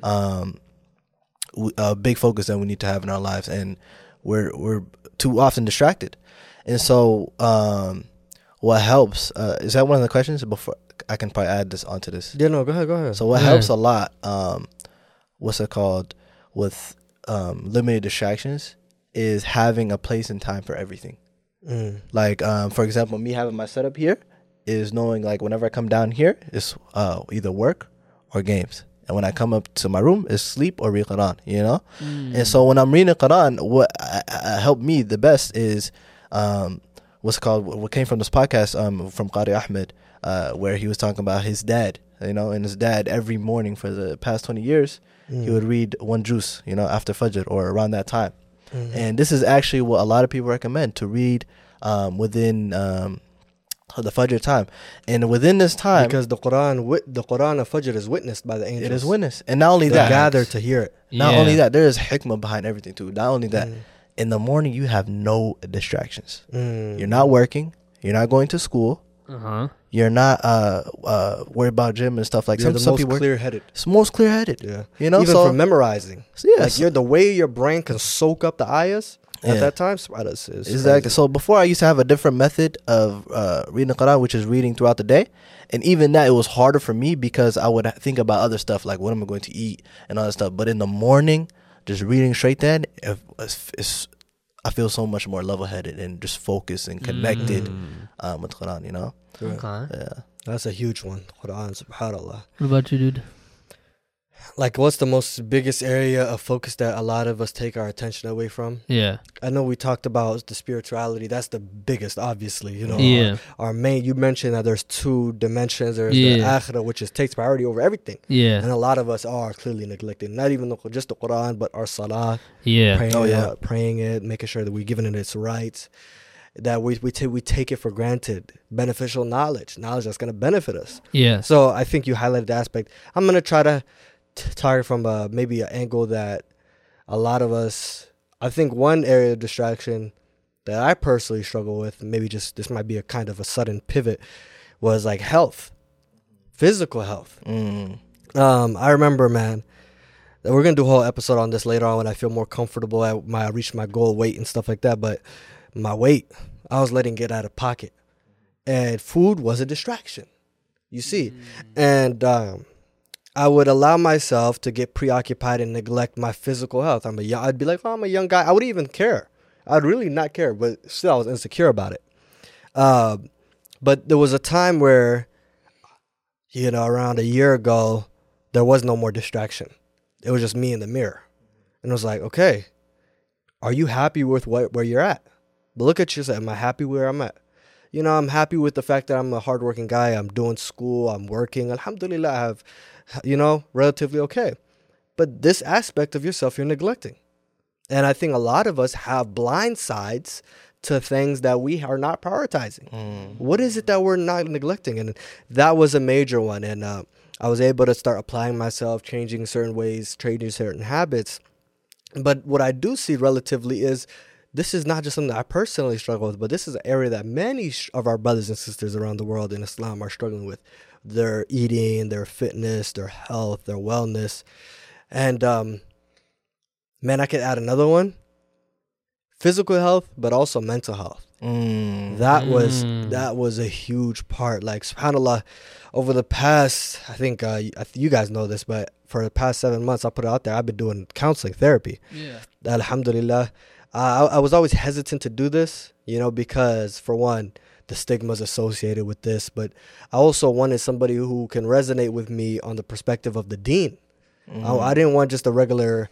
a big focus that we need to have in our lives, and we're too often distracted. And so, what helps, is that one of the questions before? I can probably add this onto this. Yeah, no, go ahead. So what helps a lot, with limited distractions is having a place and time for everything. Like, for example, me having my setup here is knowing like whenever I come down here, it's either work or games. And when I come up to my room, it's sleep or read Quran, you know? And so when I'm reading Quran, what helped me the best is what came from this podcast from Qari Ahmed. Where he was talking about his dad, you know, and his dad every morning for the past 20 years, he would read one juz, you know, after Fajr or around that time. And this is actually what a lot of people recommend, to read within the Fajr time. And within this time, because the Quran of Fajr is witnessed by the angels. It is witnessed. And not only that, they gather to hear it. Not only that, there is hikmah behind everything too. Not only that, in the morning you have no distractions. You're not working. You're not going to school. You're not worried about gym and stuff like that. You're the most clear-headed. It's most clear-headed. Yeah. You know, even so, for memorizing. Yeah. Like the way your brain can soak up the ayahs at that time. Exactly. So before I used to have a different method of reading the Quran, which is reading throughout the day. And even that, it was harder for me because I would think about other stuff, like what am I going to eat and all that stuff. But in the morning, just reading straight then, it's I feel so much more level-headed and just focused and connected with Quran, you know? Okay. Yeah. That's a huge one, Quran, subhanAllah. What about you, dude? Like, what's the biggest area of focus that a lot of us take our attention away from? Yeah. I know we talked about the spirituality. That's the biggest, obviously, you know. Yeah. Our main, you mentioned that there's two dimensions. There's the akhirah, which takes priority over everything. Yeah. And a lot of us are clearly neglecting, not even just the Quran, but our salah. Yeah. Praying it, making sure that we're giving it its rights. That we take it for granted. Beneficial knowledge that's going to benefit us. Yeah. So I think you highlighted the aspect. I'm going to try to target from maybe an angle that a lot of us, I think one area of distraction that I personally struggle with, maybe just this might be a kind of a sudden pivot, was like health, physical health. I remember, man, we're going to do a whole episode on this later on when I feel more comfortable at I reach my goal weight and stuff like that, but my weight, I was letting get out of pocket, and food was a distraction, you see. And I would allow myself to get preoccupied and neglect my physical health. I'd be like, I'm a young guy. I wouldn't even care. I'd really not care, but still I was insecure about it. But there was a time where, you know, around a year ago, there was no more distraction. It was just me in the mirror. And I was like, okay, are you happy with where you're at? But look at yourself. Am I happy where I'm at? You know, I'm happy with the fact that I'm a hardworking guy. I'm doing school. I'm working. Alhamdulillah, I have, you know, relatively okay. But this aspect of yourself you're neglecting. And I think a lot of us have blind sides to things that we are not prioritizing. What is it that we're not neglecting? And that was a major one. And I was able to start applying myself, changing certain ways, changing certain habits. But what I do see relatively is this is not just something that I personally struggle with, but this is an area that many of our brothers and sisters around the world in Islam are struggling with. Their eating, their fitness, their health, their wellness. And, man, I could add another one. Physical health, but also mental health. That was a huge part. Like, subhanAllah, over the past, I think you guys know this, but for the past 7 months, I put it out there, I've been doing counseling therapy. Yeah. Alhamdulillah. I was always hesitant to do this, you know, because for one, the stigmas associated with this, but I also wanted somebody who can resonate with me on the perspective of the deen. I didn't want just a regular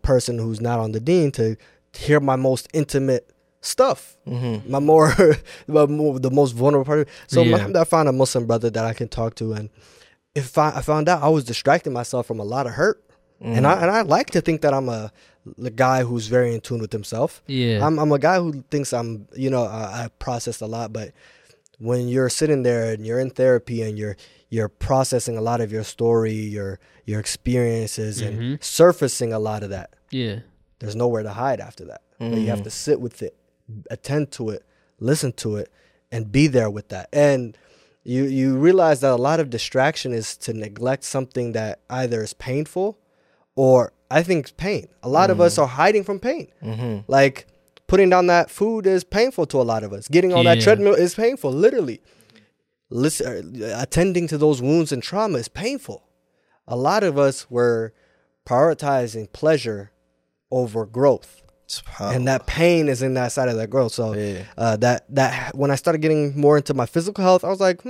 person who's not on the deen to hear my most intimate stuff, the most vulnerable part. So I found a Muslim brother that I can talk to, and if I found out I was distracting myself from a lot of hurt. And I like to think that I'm a guy who's very in tune with himself. Yeah, I'm a guy who thinks I'm, you know, I processed a lot. But when you're sitting there and you're in therapy and you're processing a lot of your story, your experiences, and surfacing a lot of that. Yeah, there's nowhere to hide after that. But you have to sit with it, attend to it, listen to it, and be there with that. And you realize that a lot of distraction is to neglect something that either is painful. Or I think pain. A lot of us are hiding from pain. Like putting down that food is painful to a lot of us. Getting on that treadmill is painful, literally. Attending to those wounds and trauma is painful. A lot of us were prioritizing pleasure over growth. And that pain is in that side of that growth. So that when I started getting more into my physical health, I was like,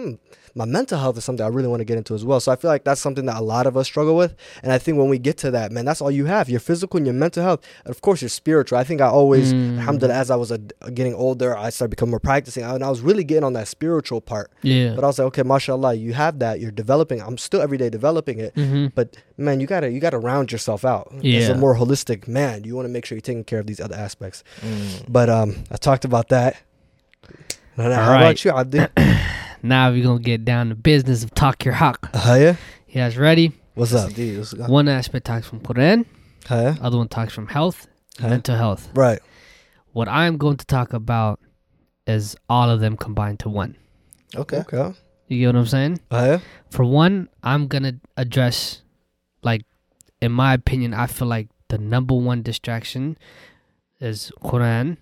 my mental health is something I really want to get into as well. So I feel like that's something that a lot of us struggle with. And I think when we get to that, man, that's all you have. Your physical and your mental health. And of course, your spiritual. I think I always, alhamdulillah, as I was getting older, I started becoming more practicing. And I was really getting on that spiritual part. Yeah. But I was like, okay, mashallah, you have that. You're developing. I'm still every day developing it. But man, you gotta round yourself out. Yeah. As a more holistic man, you want to make sure you're taking care of these other aspects. But I talked about that. How about you, Abdi? Now we're going to get down to business of Talk Ya Haq. Yeah? You guys ready? What's up, dude? What's up? One aspect talks from Quran. Yeah? Other one talks from health and mental health. Right. What I'm going to talk about is all of them combined to one. Okay. You get what I'm saying? Yeah? For one, I'm going to address, like, in my opinion, I feel like the number one distraction is Quran.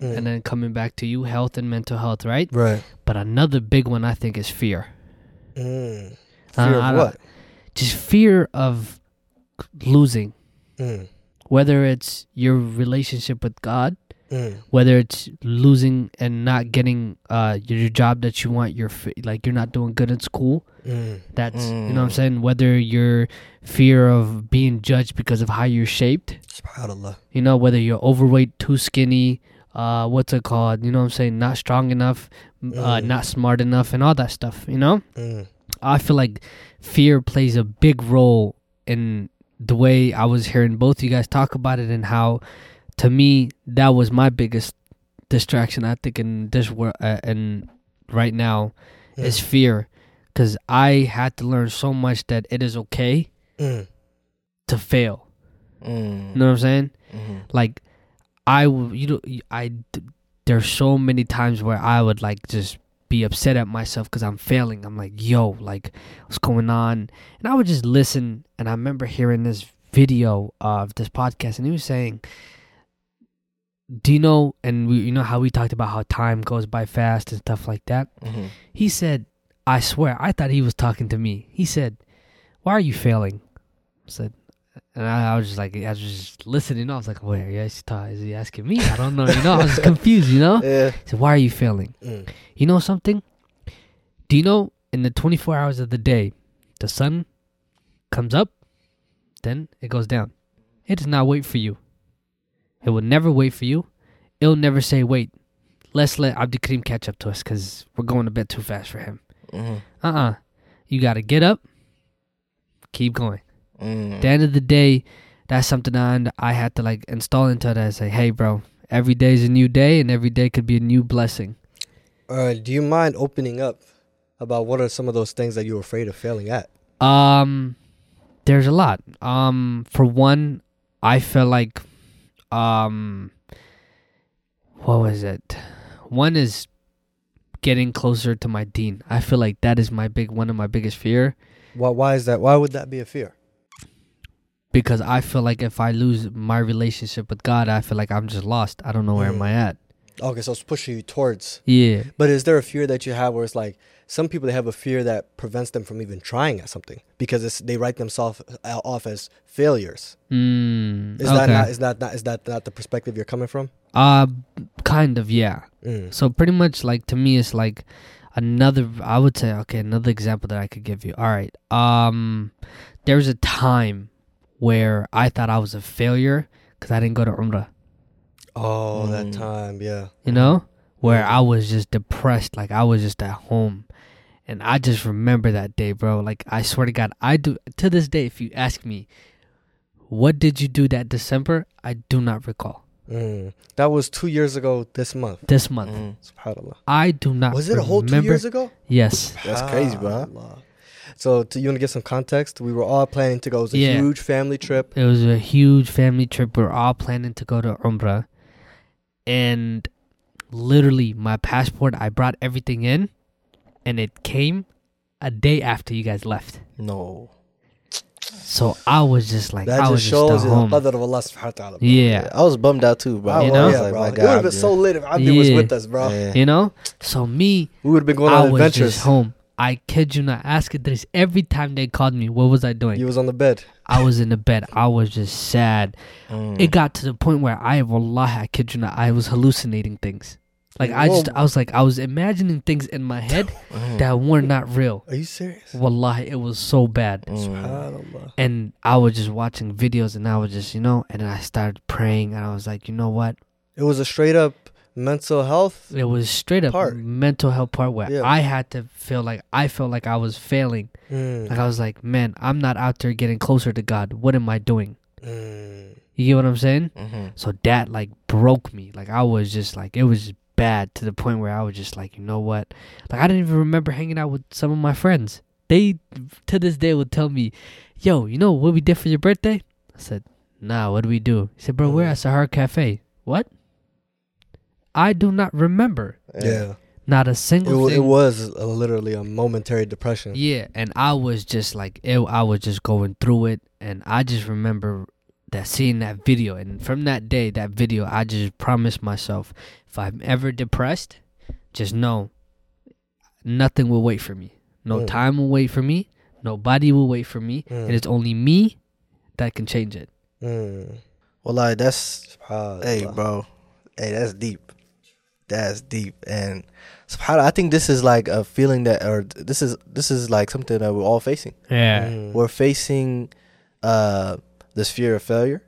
And then coming back to you, health and mental health, right? Right. But another big one I think is fear. Fear of what? Just fear of losing. Whether it's your relationship with God, whether it's losing and not getting your job that you want, like you're not doing good at school. That's, you know what I'm saying? Whether your fear of being judged because of how you're shaped. SubhanAllah. You know, whether you're overweight, too skinny, what's it called? You know what I'm saying? Not strong enough, not smart enough, and all that stuff, you know? I feel like fear plays a big role in the way I was hearing both you guys talk about it and how, to me, that was my biggest distraction, I think, in this world and right now is fear. Because I had to learn so much that it is okay to fail. You know what I'm saying? Like, there's so many times where I would, like, just be upset at myself because I'm failing. I'm like, yo, like, what's going on? And I would just listen, and I remember hearing this video of this podcast, and he was saying, do you know, and you know how we talked about how time goes by fast and stuff like that? He said, I swear, I thought he was talking to me. He said, why are you failing? I said, and I was just like, I was just listening. I was like, wait, is he asking me? I don't know. You know, I was confused, you know? Yeah. He said, why are you failing? You know something? Do you know in the 24 hours of the day, the sun comes up, then it goes down. It does not wait for you. It will never wait for you. It'll never say, wait, let's let Abdi Karim catch up to us because we're going to bed too fast for him. You got to get up, keep going. At the end of the day, that's something I had to like install into that and say, hey, bro, every day is a new day and every day could be a new blessing. Do you mind opening up about what are some of those things that you're afraid of failing at? There's a lot. For one, I feel like, what was it? One is getting closer to my deen. I feel like that is one of my biggest fear. Why is that? Why would that be a fear? Because I feel like if I lose my relationship with God, I feel like I'm just lost. I don't know where am I at. Okay, so it's pushing you towards. Yeah. But is there a fear that you have where it's like some people, they have a fear that prevents them from even trying at something because they write themselves off as failures? Is that not the perspective you're coming from? Kind of, yeah. So pretty much like to me, it's like another example that I could give you. All right. There was a time where I thought I was a failure because I didn't go to Umrah. Oh, that time, yeah. You know? Where I was just depressed, like I was just at home. And I just remember that day, bro. Like, I swear to God, I do. To this day, if you ask me, what did you do that December? I do not recall. That was 2 years ago this month. SubhanAllah. I do not remember. Was it a whole 2 years ago? Yes. That's crazy, bro. So you want to get some context? We were all planning to go. It was a huge family trip. We were all planning to go to Umrah. And literally my passport, I brought everything in and it came a day after you guys left. No. So I was just like, that I was just shows the qadr of Allah subhanahu wa ta'ala. Yeah. I was bummed out too, bro. You know? Like, my God, it would have been so lit if Abdi was with us, bro. Yeah. You know? So we would have been going on adventures. I was just home. I kid you not, ask Idris every time they called me, what was I doing? You was on the bed. I was in the bed. I was just sad. It got to the point where I kid you not, I was hallucinating things. Like, I was imagining things in my head that were not real. Are you serious? Wallahi, it was so bad. SubhanAllah. And I was just watching videos and I was just, you know, and then I started praying and I was like, you know what? It was a straight up mental health. It was straight up mental health part where I had to feel like I felt like I was failing. Like I was like, man, I'm not out there getting closer to God. What am I doing? You get what I'm saying? So that like broke me. Like I was just like, it was just bad to the point where I was just like, you know what? Like, I didn't even remember hanging out with some of my friends. They, to this day, would tell me, yo, you know what we did for your birthday? I said, nah, what do we do? He said, bro, we're at Sahara Cafe. What? I do not remember. Yeah. Not a single thing. It was literally a momentary depression. Yeah, and I was just like, I was just going through it, and I just remember that seeing that video. And from that day, that video, I just promised myself, if I'm ever depressed, just know nothing will wait for me. No time will wait for me. Nobody will wait for me. And it's only me that can change it. Well, like, that's... hey, bro. Hey, that's deep. That's deep. And subhanAllah, I think this is like a feeling that... or this is like something that we're all facing. Yeah. We're facing this fear of failure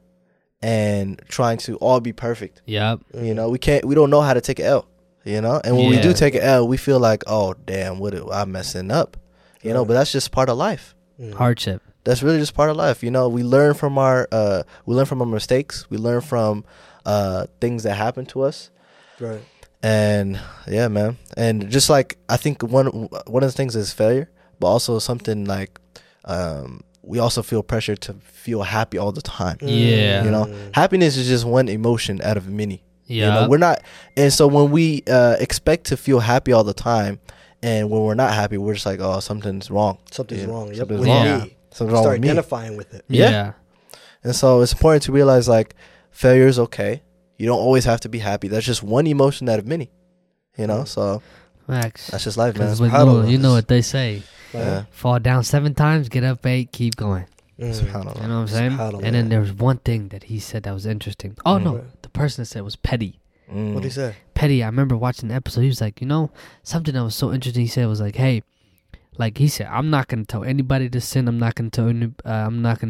and trying to all be perfect. Yep. You know, we don't know how to take an L. You know, and when we do take an L, we feel like, oh damn, what am I messing up? You know, but that's just part of life. Hardship. That's really just part of life. You know, we learn from our mistakes. We learn from things that happen to us. Right. And yeah, man. And just like I think one of the things is failure, but also something like we also feel pressure to feel happy all the time. Yeah. You know, happiness is just one emotion out of many. Yeah, you know, we're not, and so when we expect to feel happy all the time, and when we're not happy, we're just like, oh, something's wrong. Something's wrong. Yep. Something's wrong. Yeah. Something's wrong. Start with identifying with it. Yeah. And so it's important to realize like failure is okay. You don't always have to be happy. That's just one emotion out of many. You know, so Max, that's just life, man. You know what they say: fall down 7 times, get up 8, keep going. You know what I'm saying? And then there was one thing that he said that was interesting. Oh, no. The person that said it was petty. What did he say? Petty. I remember watching the episode. He was like, you know, something that was so interesting he said was like, hey, like he said, I'm not going to tell anybody to sin. I'm not going to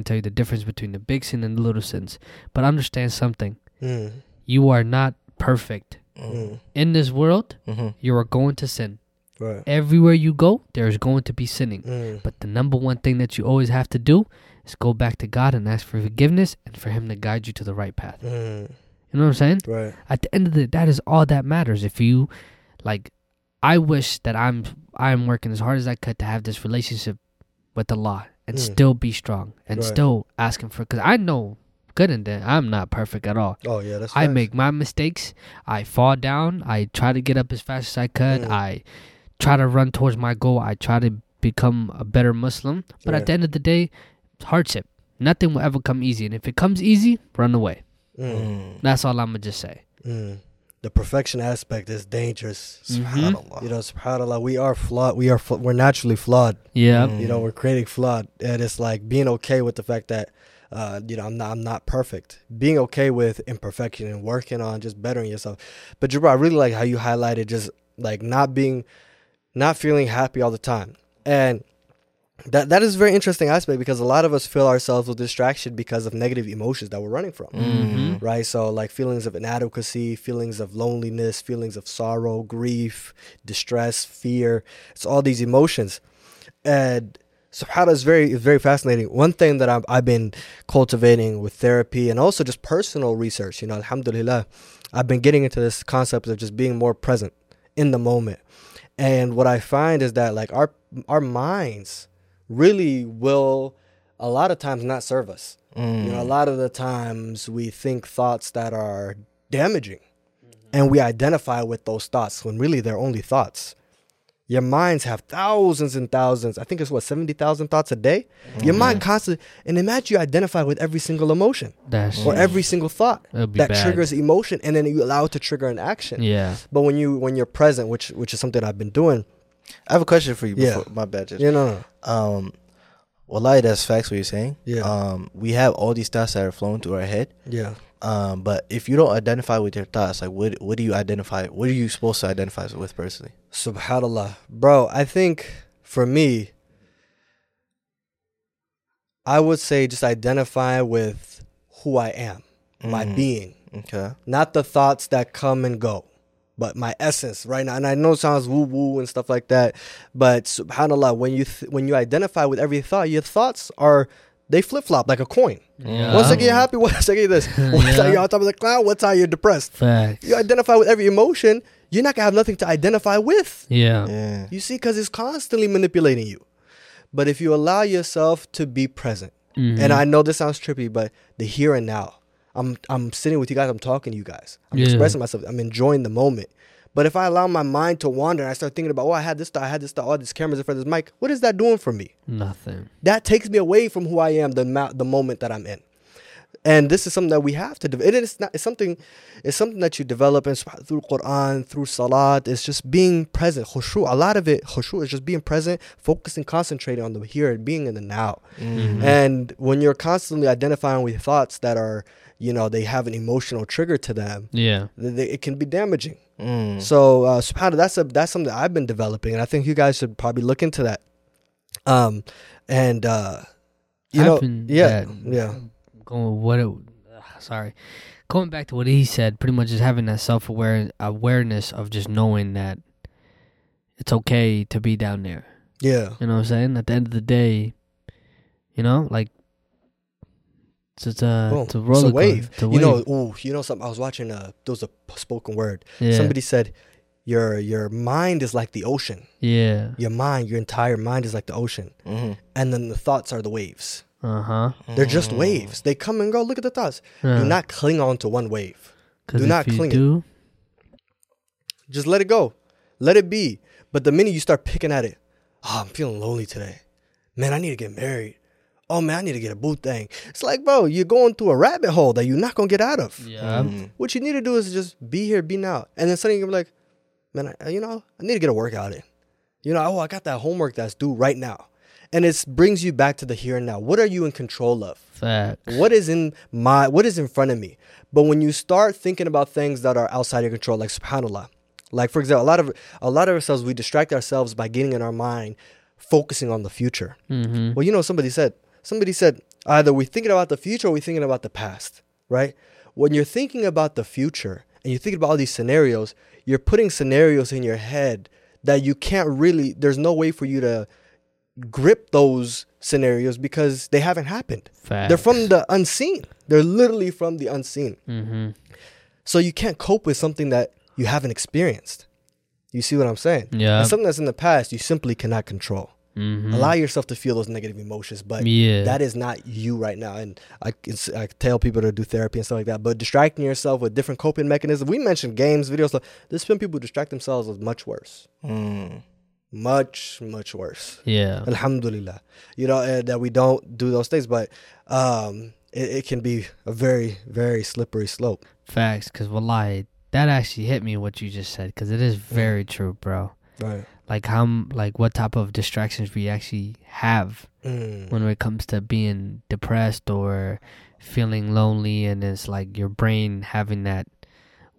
tell you the difference between the big sin and the little sins. But understand something. You are not perfect. In this world, you are going to sin. Right. Everywhere you go, there's going to be sinning. But the number one thing that you always have to do is go back to God and ask for forgiveness and for him to guide you to the right path. You know what I'm saying? Right. At the end of the day, that is all that matters. If you, like, I wish that I'm working as hard as I could to have this relationship with Allah and still be strong and still asking for, because I know good and then I'm not perfect at all. Oh, yeah, that's right. I make my mistakes. I fall down. I try to get up as fast as I could. I try to run towards my goal. I try to become a better Muslim. But at the end of the day, it's hardship. Nothing will ever come easy. And if it comes easy, run away. That's all I'm going to just say. The perfection aspect is dangerous. SubhanAllah. You know, SubhanAllah, we are flawed. We're naturally flawed. Yeah. You know, we're created flawed. And it's like being okay with the fact that, you know, I'm not perfect. Being okay with imperfection and working on just bettering yourself. But Jabbar, I really like how you highlighted just like not feeling happy all the time. And that is a very interesting aspect because a lot of us fill ourselves with distraction because of negative emotions that we're running from, right? So like feelings of inadequacy, feelings of loneliness, feelings of sorrow, grief, distress, fear. It's all these emotions. And SubhanAllah, is very fascinating. One thing that I've been cultivating with therapy and also just personal research, you know, alhamdulillah, I've been getting into this concept of just being more present in the moment. And what I find is that like our minds really will a lot of times not serve us. You know, a lot of the times we think thoughts that are damaging and we identify with those thoughts when really they're only thoughts. Your minds have thousands and thousands. I think it's 70,000 thoughts a day. Your mind constantly, and imagine you identify with every single emotion or every single thought that triggers emotion, and then you allow it to trigger an action. Yeah. But when you're present, which is something I've been doing. I have a question for you. Before, my bad. You know, wallahi, that's facts. What you're saying. Yeah. We have all these thoughts that are flowing through our head. Yeah. But if you don't identify with your thoughts, like what do you identify? What are you supposed to identify with personally? SubhanAllah, bro. I think for me, I would say just identify with who I am, my being. Okay. Not the thoughts that come and go, but my essence right now. And I know it sounds woo-woo and stuff like that, but subhanAllah, when you identify with every thought, your thoughts are, they flip-flop like a coin. Yeah. One second you're happy, one second you're this. One time you're on top of the cloud, one time you're depressed. Facts. You identify with every emotion, you're not going to have nothing to identify with. Yeah. You see, because it's constantly manipulating you. But if you allow yourself to be present, mm-hmm. and I know this sounds trippy, but the here and now, I'm sitting with you guys, I'm talking to you guys, I'm expressing myself, I'm enjoying the moment. But if I allow my mind to wander and I start thinking about, oh, I had this thought, all these cameras in front of this mic, what is that doing for me? Nothing. That takes me away from who I am, the moment that I'm in. And this is something that we have to develop. It's something that you develop and through Quran, through Salat. It's just being present. Khushu, a lot of it, khushu is just being present, focusing, concentrating on the here, being in the now. Mm-hmm. And when you're constantly identifying with thoughts that are, they have an emotional trigger to them, it can be damaging. Mm. So, subhanAllah, that's something that I've been developing, and I think you guys should probably look into that. Going back to what he said, pretty much just having that self-awareness of just knowing that it's okay to be down there. Yeah. You know what I'm saying? At the end of the day, it's a roller wave. Something I was watching, there was a spoken word. Yeah. Somebody said, your mind is like the ocean. Yeah. Your entire mind is like the ocean. Mm-hmm. And then the thoughts are the waves. Uh-huh. They're just waves. They come and go. Look at the thoughts. Do not cling on to one wave. Do not cling. Just let it go. Let it be. But the minute you start picking at it, I'm feeling lonely today. Man, I need to get married. Oh, man, I need to get a boot thing. It's like, bro, you're going through a rabbit hole that you're not going to get out of. Yeah. Mm-hmm. What you need to do is just be here, be now. And then suddenly you're like, man, I need to get a workout in. I got that homework that's due right now. And it brings you back to the here and now. What are you in control of? Facts. What is in front of me? But when you start thinking about things that are outside your control, like subhanAllah, like for example, a lot of ourselves, we distract ourselves by getting in our mind, focusing on the future. Mm-hmm. Well, somebody said either we're thinking about the future or we're thinking about the past, right? When you're thinking about the future and you're thinking about all these scenarios, you're putting scenarios in your head that you can't really, there's no way for you to grip those scenarios because they haven't happened. Facts. They're from the unseen. They're literally from the unseen. Mm-hmm. So you can't cope with something that you haven't experienced. You see what I'm saying? Yeah. And something that's in the past, you simply cannot control. Mm-hmm. Allow yourself to feel those negative emotions, but that is not you right now. And I tell people to do therapy and stuff like that, but distracting yourself with different coping mechanisms. We mentioned games, videos. So there's been people who distract themselves with much worse. Mm. Much, much worse. Yeah. Alhamdulillah. That we don't do those things, but it can be a very, very slippery slope. Facts, because wallahi, that actually hit me what you just said, because it is very true, bro. Right. Like what type of distractions we actually have when it comes to being depressed or feeling lonely, and it's like your brain having that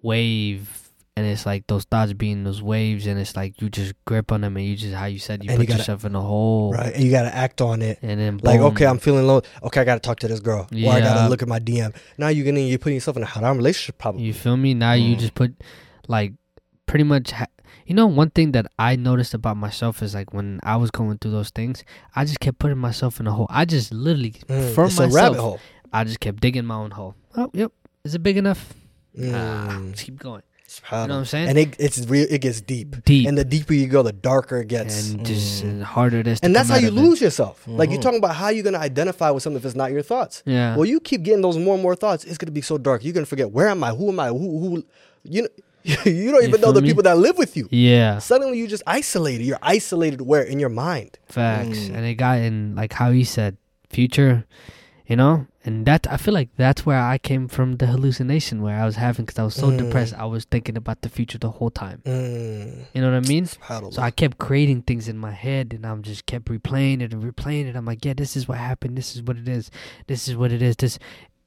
wave. And it's like those thoughts being those waves, and it's like you just grip on them, and you just, how you said, you put yourself in a hole. Right, and you got to act on it. And then boom. Like, okay, I'm feeling low. Okay, I got to talk to this girl. Yeah. Or I got to look at my DM. Now you're putting yourself in a haram relationship probably. You feel me? Now you just put, like, pretty much, one thing that I noticed about myself is, like, when I was going through those things, I just kept putting myself in a hole. I just literally, for myself, a rabbit hole. I just kept digging my own hole. Oh, yep. Is it big enough? Just keep going. You know what I'm saying? And it's real. It gets deep. And the deeper you go, the darker it gets. And just harder it is to come out of it. And that's how you lose yourself. Mm-hmm. Like, you're talking about how you're going to identify with something if it's not your thoughts. Yeah. Well, you keep getting those more and more thoughts. It's going to be so dark. You're going to forget, where am I? Who am I? Who? You don't even know the people that live with you. Yeah. Suddenly, you just isolated. You're isolated where? In your mind. Facts. Mm. And it got in, like how he said, future, And that, I feel like that's where I came from, the hallucination where I was having, because I was so depressed, I was thinking about the future the whole time. Mm. You know what I mean? So I kept creating things in my head, and I am just kept replaying it. I'm like, yeah, this is what happened. This is what it is.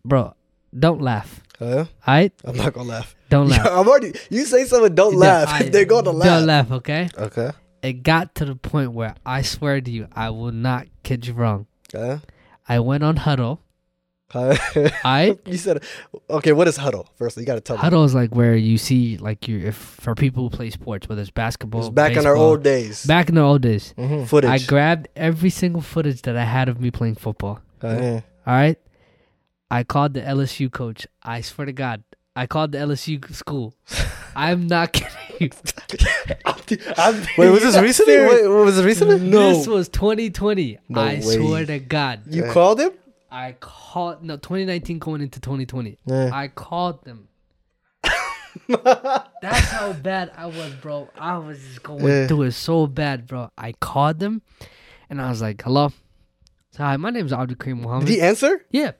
Bro, don't laugh. All right? I'm not going to laugh. Don't laugh. You say something, don't laugh. They're going to laugh. Don't laugh, okay? Okay. It got to the point where I swear to you, I will not kid you wrong. Okay. I went on Huddle. You said, okay, what is Huddle? First, you got to tell me. Huddle is like where you see, like, for people who play sports, whether it's basketball, Back in our old days. Mm-hmm. Footage. I grabbed every single footage that I had of me playing football. All right? I called the LSU coach. I swear to God, I called the LSU school. I'm not kidding. Wait, was this recently? No. This was 2020. No I way. Swear to God. You called him? I called... No, 2019 going into 2020. Yeah. I called them. That's how bad I was, bro. I was just going through it so bad, bro. I called them, and I was like, hello? So, hi, my name is Abdul Karim Muhammad. Did he answer? Yeah.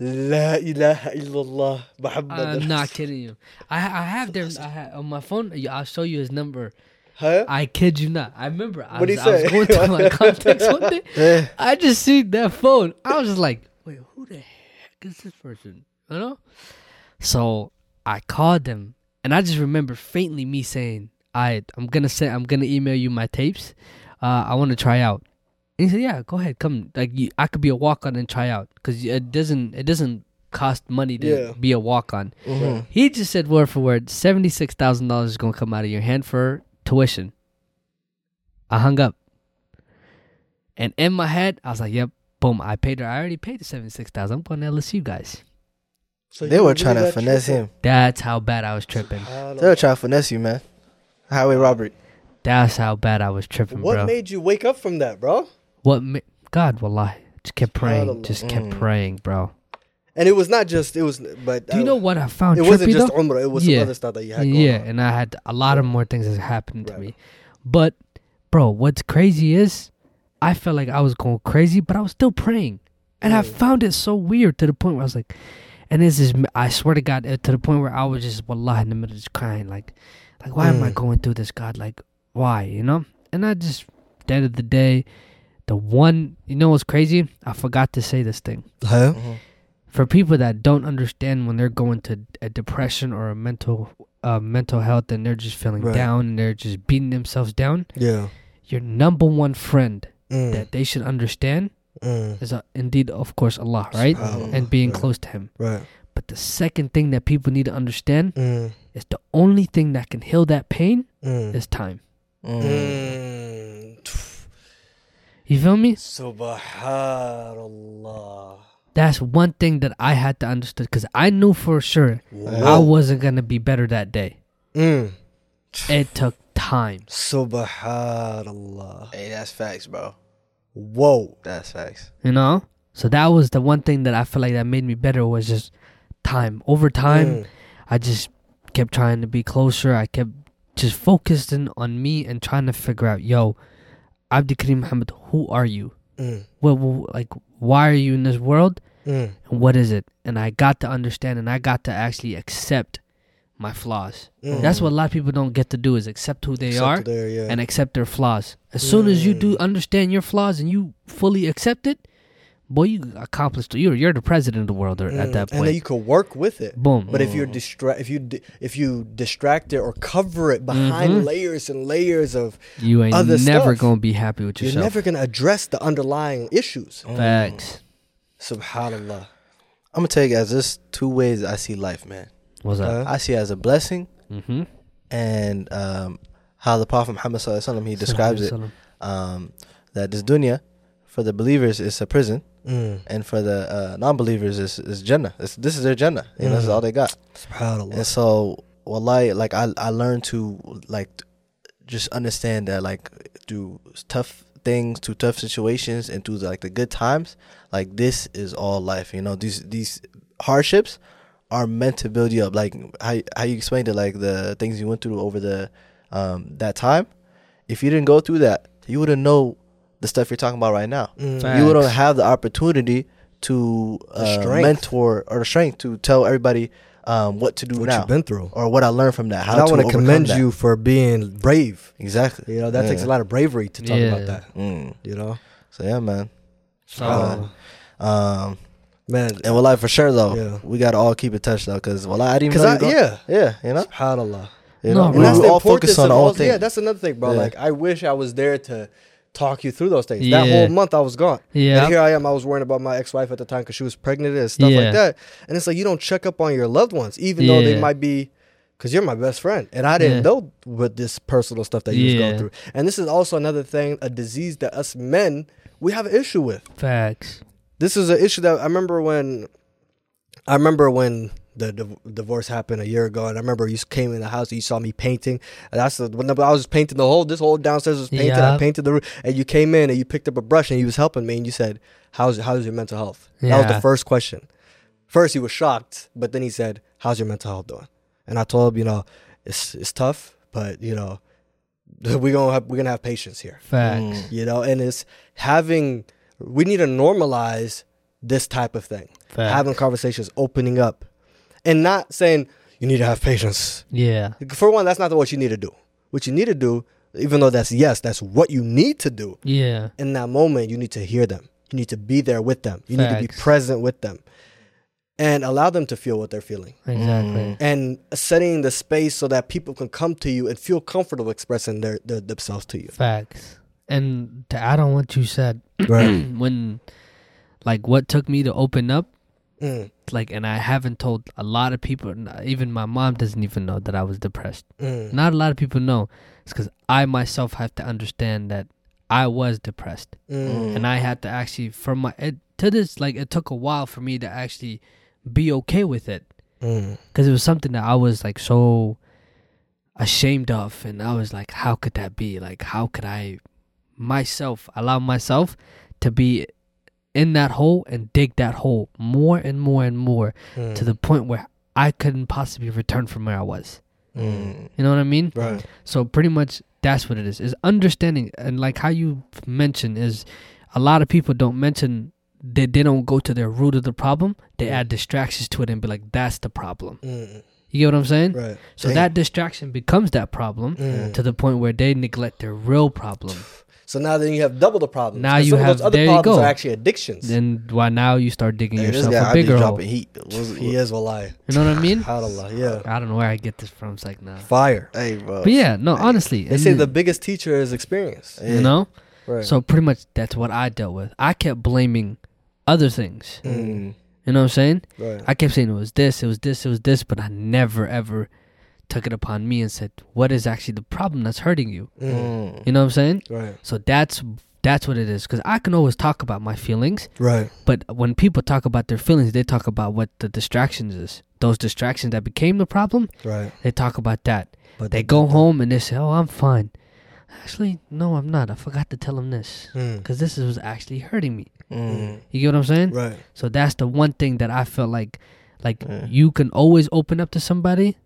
La ilaha illallah Muhammad. I'm not kidding you. I have their... on my phone, I'll show you his number. Huh? I kid you not. I remember I was going through my contacts one day. Yeah. I just see that phone. I was just like, wait, who the heck is this person? You know? So I called them, and I just remember faintly me saying, I'm gonna email you my tapes. I want to try out. And he said, yeah, go ahead, come. I could be a walk on and try out because it doesn't cost money to be a walk on. Mm-hmm. He just said word for word, $76,000 is gonna come out of your hand for tuition. I hung up, and in my head, I was like, "Yep, boom! I paid her. I already paid the $76,000. I'm going to LSU, guys." So they were trying to finesse him. That's how bad I was tripping. They were trying to finesse you, man. Highway robbery. That's how bad I was tripping, bro. What made you wake up from that, bro? God, wallahi, just kept praying. Just kept praying, bro. And it was not just do you know what I found? It wasn't just Umrah. It was some other stuff that you had going on. And I had a lot of more things that happened to me. But, bro, what's crazy is I felt like I was going crazy, but I was still praying. And I found it so weird to the point where I was like, and this is, I swear to God, to the point where I was just, wallahi, in the middle of just crying. Like why am I going through this, God? Like, why, you know? And I just, at the end of the day, you know what's crazy? I forgot to say this thing. Huh? Mm-hmm. For people that don't understand when they're going to a depression or a mental health and they're just feeling down and they're just beating themselves down, your number one friend that they should understand is indeed, of course, Allah, right? And being close to Him. Right. But the second thing that people need to understand is the only thing that can heal that pain is time. You feel me? Subhanallah. That's one thing that I had to understand because I knew for sure I wasn't going to be better that day. It took time. Subhanallah. Hey, that's facts, bro. Whoa. That's facts. You know? So that was the one thing that I feel like that made me better was just time. Over time, I just kept trying to be closer. I kept just focusing on me and trying to figure out, yo, Abd al-Karim Muhammad, who are you? Well, like, why are you in this world? And what is it? And I got to understand, and I got to actually accept my flaws. That's what a lot of people don't get to do is accept who they are and accept their flaws. As soon as you do understand your flaws and you fully accept it, boy, you accomplished. You're the president of the world at that point. And then you could work with it. Boom. But if you're if you distract it or cover it behind layers and layers of you ain't other never stuff, gonna be happy with yourself. You're never gonna address the underlying issues. Facts. Subhanallah. I'm gonna tell you guys, there's two ways I see life, man. What's that? I see it as a blessing, and how the Prophet Muhammad ﷺ he describes it, that this dunya for the believers is a prison. And for the non-believers, it's Jannah. This is their Jannah. You know, this is all they got. SubhanAllah. And so, wallahi, like I learned to like just understand that like through tough things, through tough situations, and through like the good times, like this is all life. You know, these hardships are meant to build you up. Like how you explained it, like the things you went through over the that time. If you didn't go through that, you wouldn't know the stuff you're talking about right now. You wouldn't have the opportunity to mentor or the strength to tell everybody what to do what now. What you've been through. Or what I learned from that. How and I want to commend you for being brave. Exactly. You know, that takes a lot of bravery to talk about that. You know? So, yeah, man. Man. And wallahi, for sure, though, we got to all keep in touch, though, because wallahi, I didn't even know. Yeah, you know? SubhanAllah. You know? And that's the importance of all things. Yeah, that's another thing, bro. Yeah. Like, I wish I was there to talk you through those things. That whole month I was gone. And here I am. I was worrying about my ex-wife at the time because she was pregnant and stuff like that. And it's like you don't check up on your loved ones, even though they might be, because you're my best friend. And I didn't know with this personal stuff that you was going through. And this is also another thing, a disease that us men, we have an issue with. Facts. This is an issue that I remember when the divorce happened a year ago, and I remember you came in the house and you saw me painting. And that's when I was painting the whole, this whole downstairs was painted. Yeah. I painted the room, and you came in and you picked up a brush and you was helping me, and you said, "How's your mental health?" Yeah. That was the first question. First, he was shocked, but then he said, "How's your mental health doing?" And I told him, you know, it's tough, but you know, we're gonna have patience here. Facts. You know, and it's having, we need to normalize this type of thing. Facts. Having conversations, opening up. And not saying, you need to have patience. Yeah. For one, that's not what you need to do. What you need to do, even though that's what you need to do. Yeah. In that moment, you need to hear them. You need to be there with them. You Facts. Need to be present with them. And allow them to feel what they're feeling. Exactly. And setting the space so that people can come to you and feel comfortable expressing themselves to you. Facts. And to add on what you said, right. when, like, what took me to open up, like, and I haven't told a lot of people, even my mom doesn't even know that I was depressed. Not a lot of people know. It's because I myself have to understand that I was depressed. And I had to actually, to this, like, it took a while for me to actually be okay with it. Because it was something that I was, like, so ashamed of. And I was like, how could that be? Like, how could I allow myself to be in that hole and dig that hole more and more and more to the point where I couldn't possibly return from where I was. You know what I mean? Right. So pretty much that's what it is understanding. And like how you mentioned, is a lot of people don't mention that they don't go to their root of the problem. They add distractions to it and be like, that's the problem. You get what I'm saying? Right. So that distraction becomes that problem to the point where they neglect their real problem. So now then you have double the problem. Now you have those other there problems you go. Are actually addictions. Then why now you start digging yourself a bigger hole? Heat. He is a lie. You know what I mean? Yeah. I don't know where I get this from. It's like, nah. Fire. Hey, bro. But yeah, no, honestly, they say the biggest teacher is experience. Hey. You know, right. So pretty much that's what I dealt with. I kept blaming other things. You know what I'm saying? Right. I kept saying it was this, it was this, it was this, but I never ever took it upon me and said, what is actually the problem that's hurting you? You know what I'm saying? Right. So that's what it is. Because I can always talk about my feelings. Right. But when people talk about their feelings, they talk about what the distractions is. Those distractions that became the problem, right. They talk about that. But they go home and they say, oh, I'm fine. Actually, no, I'm not. I forgot to tell them this. Because this was actually hurting me. You get what I'm saying? Right. So that's the one thing that I felt like, you can always open up to somebody,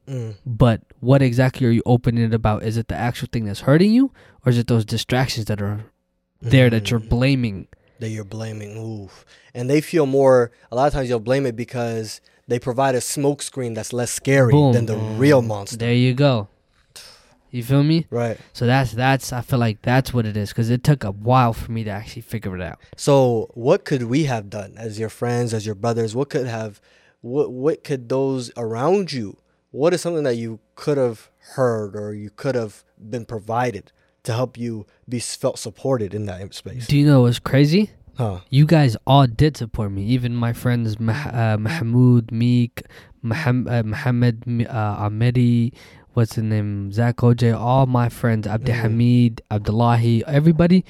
but what exactly are you opening it about? Is it the actual thing that's hurting you, or is it those distractions that are there that you're blaming? That you're blaming, oof. And they feel more, a lot of times you'll blame it because they provide a smoke screen that's less scary than the real monster. There you go. You feel me? Right. So that's I feel like that's what it is, because it took a while for me to actually figure it out. So what could we have done as your friends, as your brothers? What could those around you, what is something that you could have heard or you could have been provided to help you be felt supported in that space? Do you know what's crazy? Huh. You guys all did support me. Even my friends, Mahmoud, Meek, Muhammad, Ahmedi, what's his name, Zach OJ, all my friends, Abdelhamid, Abdullahi, everybody,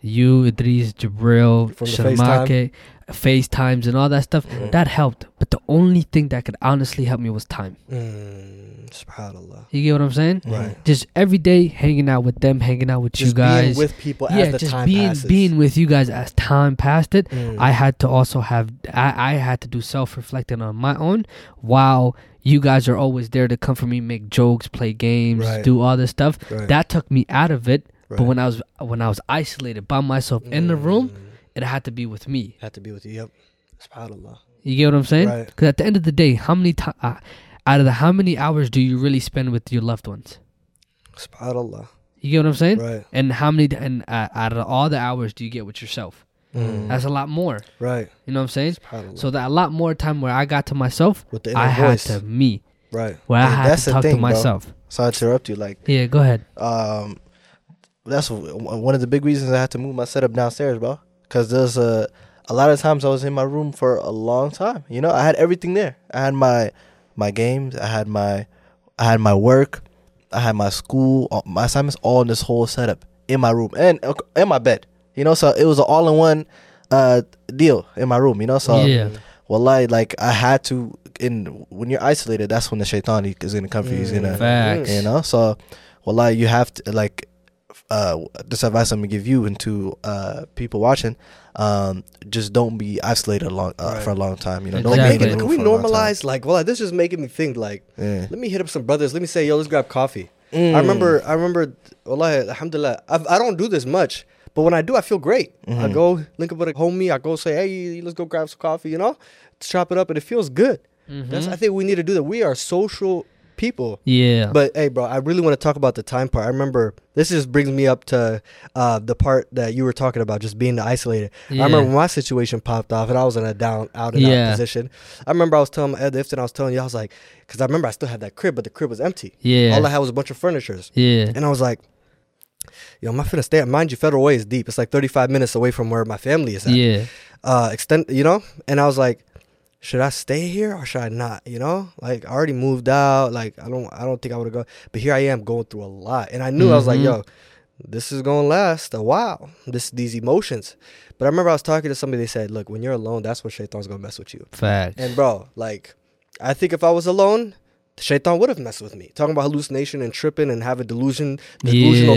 you, Idris, Jabril, Shamake, FaceTimes and all that stuff, that helped. But the only thing that could honestly help me was time. SubhanAllah. You get what I'm saying? Right. Just every day hanging out with them, hanging out with just you guys. Being with people as the time passes. Yeah, just being with you guys as time passed it. I had to also have, I had to do self-reflecting on my own while you guys are always there to comfort me, make jokes, play games, do all this stuff. Right. That took me out of it. Right. But when I was isolated by myself in the room, it had to be with me. It had to be with you, yep. SubhanAllah. You get what I'm saying? Right. Because at the end of the day, how many hours do you really spend with your loved ones? SubhanAllah. You get what I'm saying? Right. And out of all the hours do you get with yourself? That's a lot more. Right. You know what I'm saying? SubhanAllah. So that a lot more time where I got to myself, with the inner voice. Had to me. Right. Where I had to talk to myself. Bro. Sorry to interrupt you. Like, yeah, go ahead. That's one of the big reasons I had to move my setup downstairs, bro. Because there's a lot of times I was in my room for a long time. You know, I had everything there. I had my games. I had my work. I had my school, my assignments, all in this whole setup in my room and my bed. You know, so it was an all-in-one deal in my room. You know, so wallahi, like I had to. In when you're isolated, that's when the shaitan is gonna come for you. He's gonna, facts. You know. So, wallahi, you have to like. This advice I'm gonna give you and to people watching, just don't be isolated for a long time. You know, don't can we normalize like, well, this is making me think like, let me hit up some brothers. Let me say, yo, let's grab coffee. I remember, wallahi, alhamdulillah, I don't do this much, but when I do, I feel great. I go link up with a homie. I go say, hey, let's go grab some coffee. You know, chop it up, and it feels good. I think we need to do that. We are social people. Yeah. But hey, bro, I really want to talk about the time part. I remember this just brings me up to the part that you were talking about, just being isolated. Yeah. I remember when my situation popped off and I was in a down, out and out position. I remember I was telling I was like, because I remember I still had that crib, but the crib was empty. Yeah. All I had was a bunch of furnitures. Yeah. And I was like, yo, I'm not finna stay. Mind you, Federal Way is deep. It's like 35 minutes away from where my family is at. Yeah. You know? And I was like, should I stay here or should I not? You know, like I already moved out. Like I don't think I would have gone. But here I am going through a lot, and I knew I was like, yo, this is gonna last a while. These emotions. But I remember I was talking to somebody. They said, look, when you're alone, that's when Shaitan's gonna mess with you. Facts. And bro, like I think if I was alone, Shaitan would have messed with me. Talking about hallucination and tripping and having delusional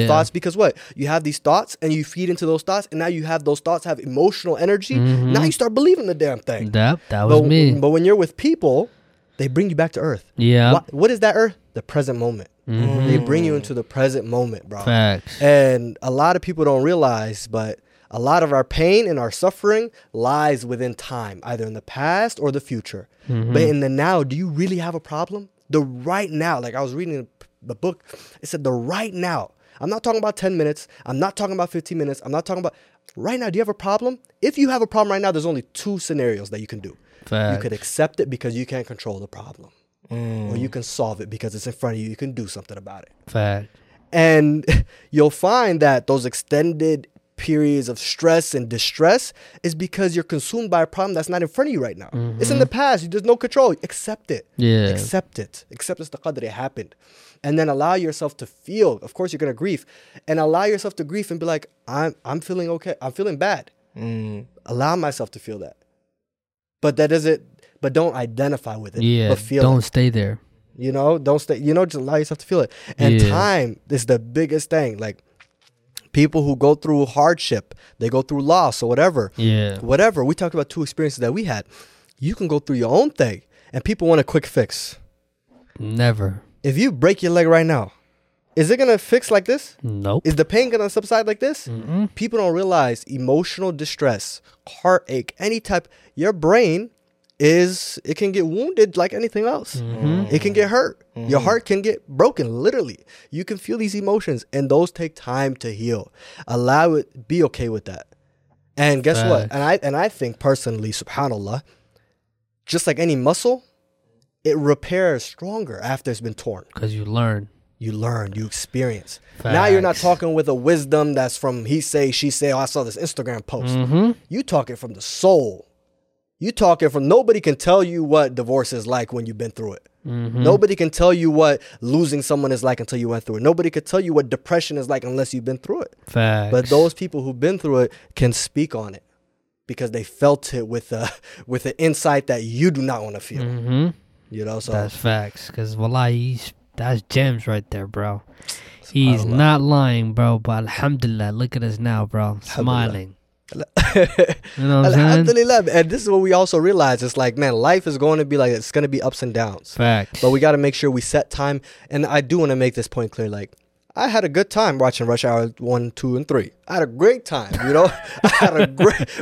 thoughts. Because what? You have these thoughts and you feed into those thoughts, and now you have those thoughts have emotional energy. Now you start believing the damn thing. That was me. But when you're with people, they bring you back to earth. Yeah. What is that earth? The present moment. They bring you into the present moment, bro. Facts. And a lot of people don't realize, but a lot of our pain and our suffering lies within time, either in the past or the future. But in the now, do you really have a problem? The right now, like I was reading the book, it said the right now. I'm not talking about 10 minutes. I'm not talking about 15 minutes. I'm not talking about right now. Do you have a problem? If you have a problem right now, there's only two scenarios that you can do. Fact. You could accept it because you can't control the problem. Or you can solve it because it's in front of you. You can do something about it. Fact. And you'll find that those extended periods of stress and distress is because you're consumed by a problem that's not in front of you right now. It's in the past. There's no control. Accept it. Yeah. Accept it. Accept it's the qadr. It happened. And then allow yourself to feel. Of course, you're going to grieve. And allow yourself to grieve and be like, I'm feeling okay. I'm feeling bad. Allow myself to feel that. But don't identify with it. Yeah. But feel don't it. Stay there. You know, don't stay. You know, just allow yourself to feel it. And time is the biggest thing. Like, people who go through hardship, they go through loss or whatever. Yeah. Whatever. We talked about two experiences that we had. You can go through your own thing, and people want a quick fix. Never. If you break your leg right now, is it going to fix like this? Nope. Is the pain going to subside like this? Mm-mm. People don't realize emotional distress, heartache, any type. Your brain it can get wounded like anything else. It can get hurt. Your heart can get broken, literally. You can feel these emotions, and those take time to heal. Allow it, be okay with that. And guess what? And I think personally, subhanallah, just like any muscle, it repairs stronger after it's been torn. Because you learn. You experience. Facts. Now you're not talking with a wisdom that's from he say, she say, oh, I saw this Instagram post. You talk it from the soul. You talking from nobody can tell you what divorce is like when you've been through it. Nobody can tell you what losing someone is like until you went through it. Nobody could tell you what depression is like unless you've been through it. Facts. But those people who've been through it can speak on it because they felt it with an insight that you do not want to feel. You know, so that's facts. Because wallahi, that's gems right there, bro. He's not lying, bro. But alhamdulillah, look at us now, bro, smiling. You know what I'm saying? And this is what we also realize. It's like, man, life is going to be like, it's going to be ups and downs. Fact. But we got to make sure we set time. And I do want to make this point clear. Like, I had a good time watching Rush Hour 1, 2, and 3. I had a great time, you know?